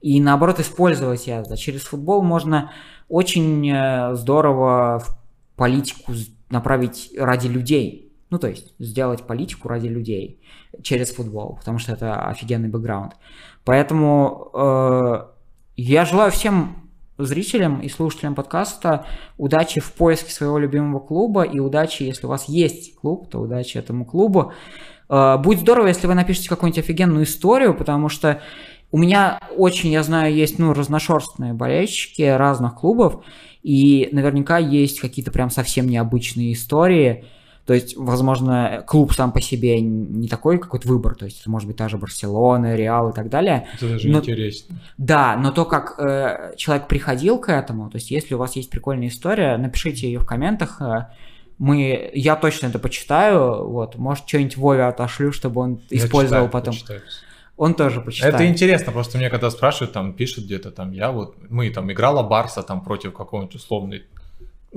и наоборот использовать это. Через футбол можно очень здорово политику направить ради людей, ну то есть сделать политику ради людей через футбол, потому что это офигенный бэкграунд. Поэтому э, я желаю всем... зрителям и слушателям подкаста удачи в поиске своего любимого клуба и удачи, если у вас есть клуб, то удачи этому клубу. Будет здорово, если вы напишете какую-нибудь офигенную историю, потому что у меня очень, я знаю, есть ну, разношерстные болельщики разных клубов, и наверняка есть какие-то прям совсем необычные истории. То есть, возможно, клуб сам по себе не такой какой-то выбор, то есть это может быть та же Барселона, Реал и так далее. Это даже но, интересно. Да, но то, как э, человек приходил к этому, то есть если у вас есть прикольная история, напишите ее в комментах, э, мы, я точно это почитаю, вот, может, что-нибудь Вове отошлю, чтобы он я использовал читаю, потом. Почитаю. Он тоже почитает. Это интересно, просто мне когда спрашивают, там, пишут где-то, там, я вот, мы, там, играла Барса, там, против какого-нибудь условной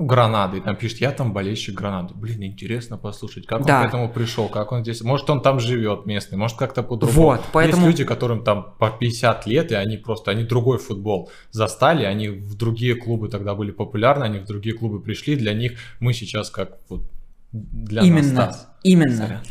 Гранады, и там пишет, я там болельщик Гранады. Блин, интересно послушать, как да. он к этому пришел, как он здесь, может он там живет местный, может как-то по-другому. Вот, поэтому... Есть люди, которым там по пятьдесят лет, и они просто, они другой футбол застали, они в другие клубы тогда были популярны, они в другие клубы пришли, для них мы сейчас как вот для именно, нас. Именно, именно.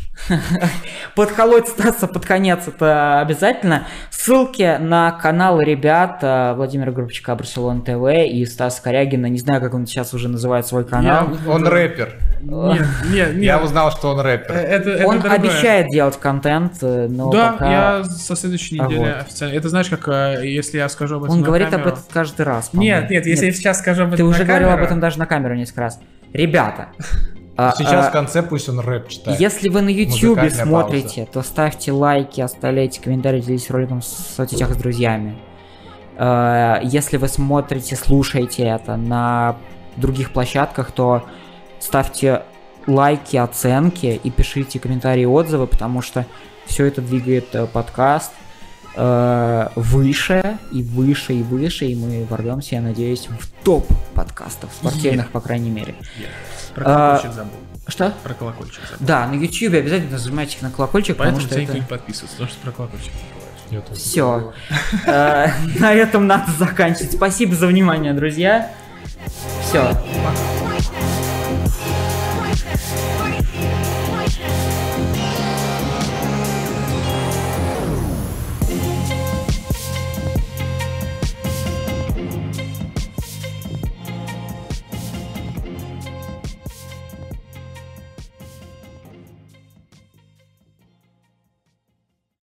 Подколоть Стаса под конец, это обязательно. Ссылки на канал ребят Владимира Грабчака, Барселона ТВ и Стаса Корягина. Не знаю, как он сейчас уже называет свой канал. Я, он рэпер. Нет, нет, нет. Я узнал, что он рэпер. Это, это он дорогое. обещает делать контент, но да, пока... я со следующей недели а официально. Вот. Это знаешь, как если я скажу об этом Он на говорит камеру. об этом каждый раз. Нет, нет, если нет. я сейчас скажу об этом Ты на уже камеру... говорил об этом даже на камеру несколько раз. Ребята... Сейчас в конце пусть он рэп читает. Если вы на ютубе смотрите, пауза. то ставьте лайки, оставляйте комментарии, делитесь роликом в соцсетях с друзьями. Если вы смотрите, слушаете это на других площадках, то ставьте лайки, оценки и пишите комментарии, отзывы, потому что все это двигает подкаст выше и выше и выше, и мы ворвемся, я надеюсь, в топ подкастов спортивных, yeah. по крайней мере. Yeah. Про колокольчик а, забыл. Что? Про колокольчик забыл. Да, на YouTube обязательно нажимайте на колокольчик, Поэтому потому что это... Поэтому подписываться, потому что про колокольчик не забываешь. Все. На этом надо заканчивать. Спасибо за внимание, друзья. Все.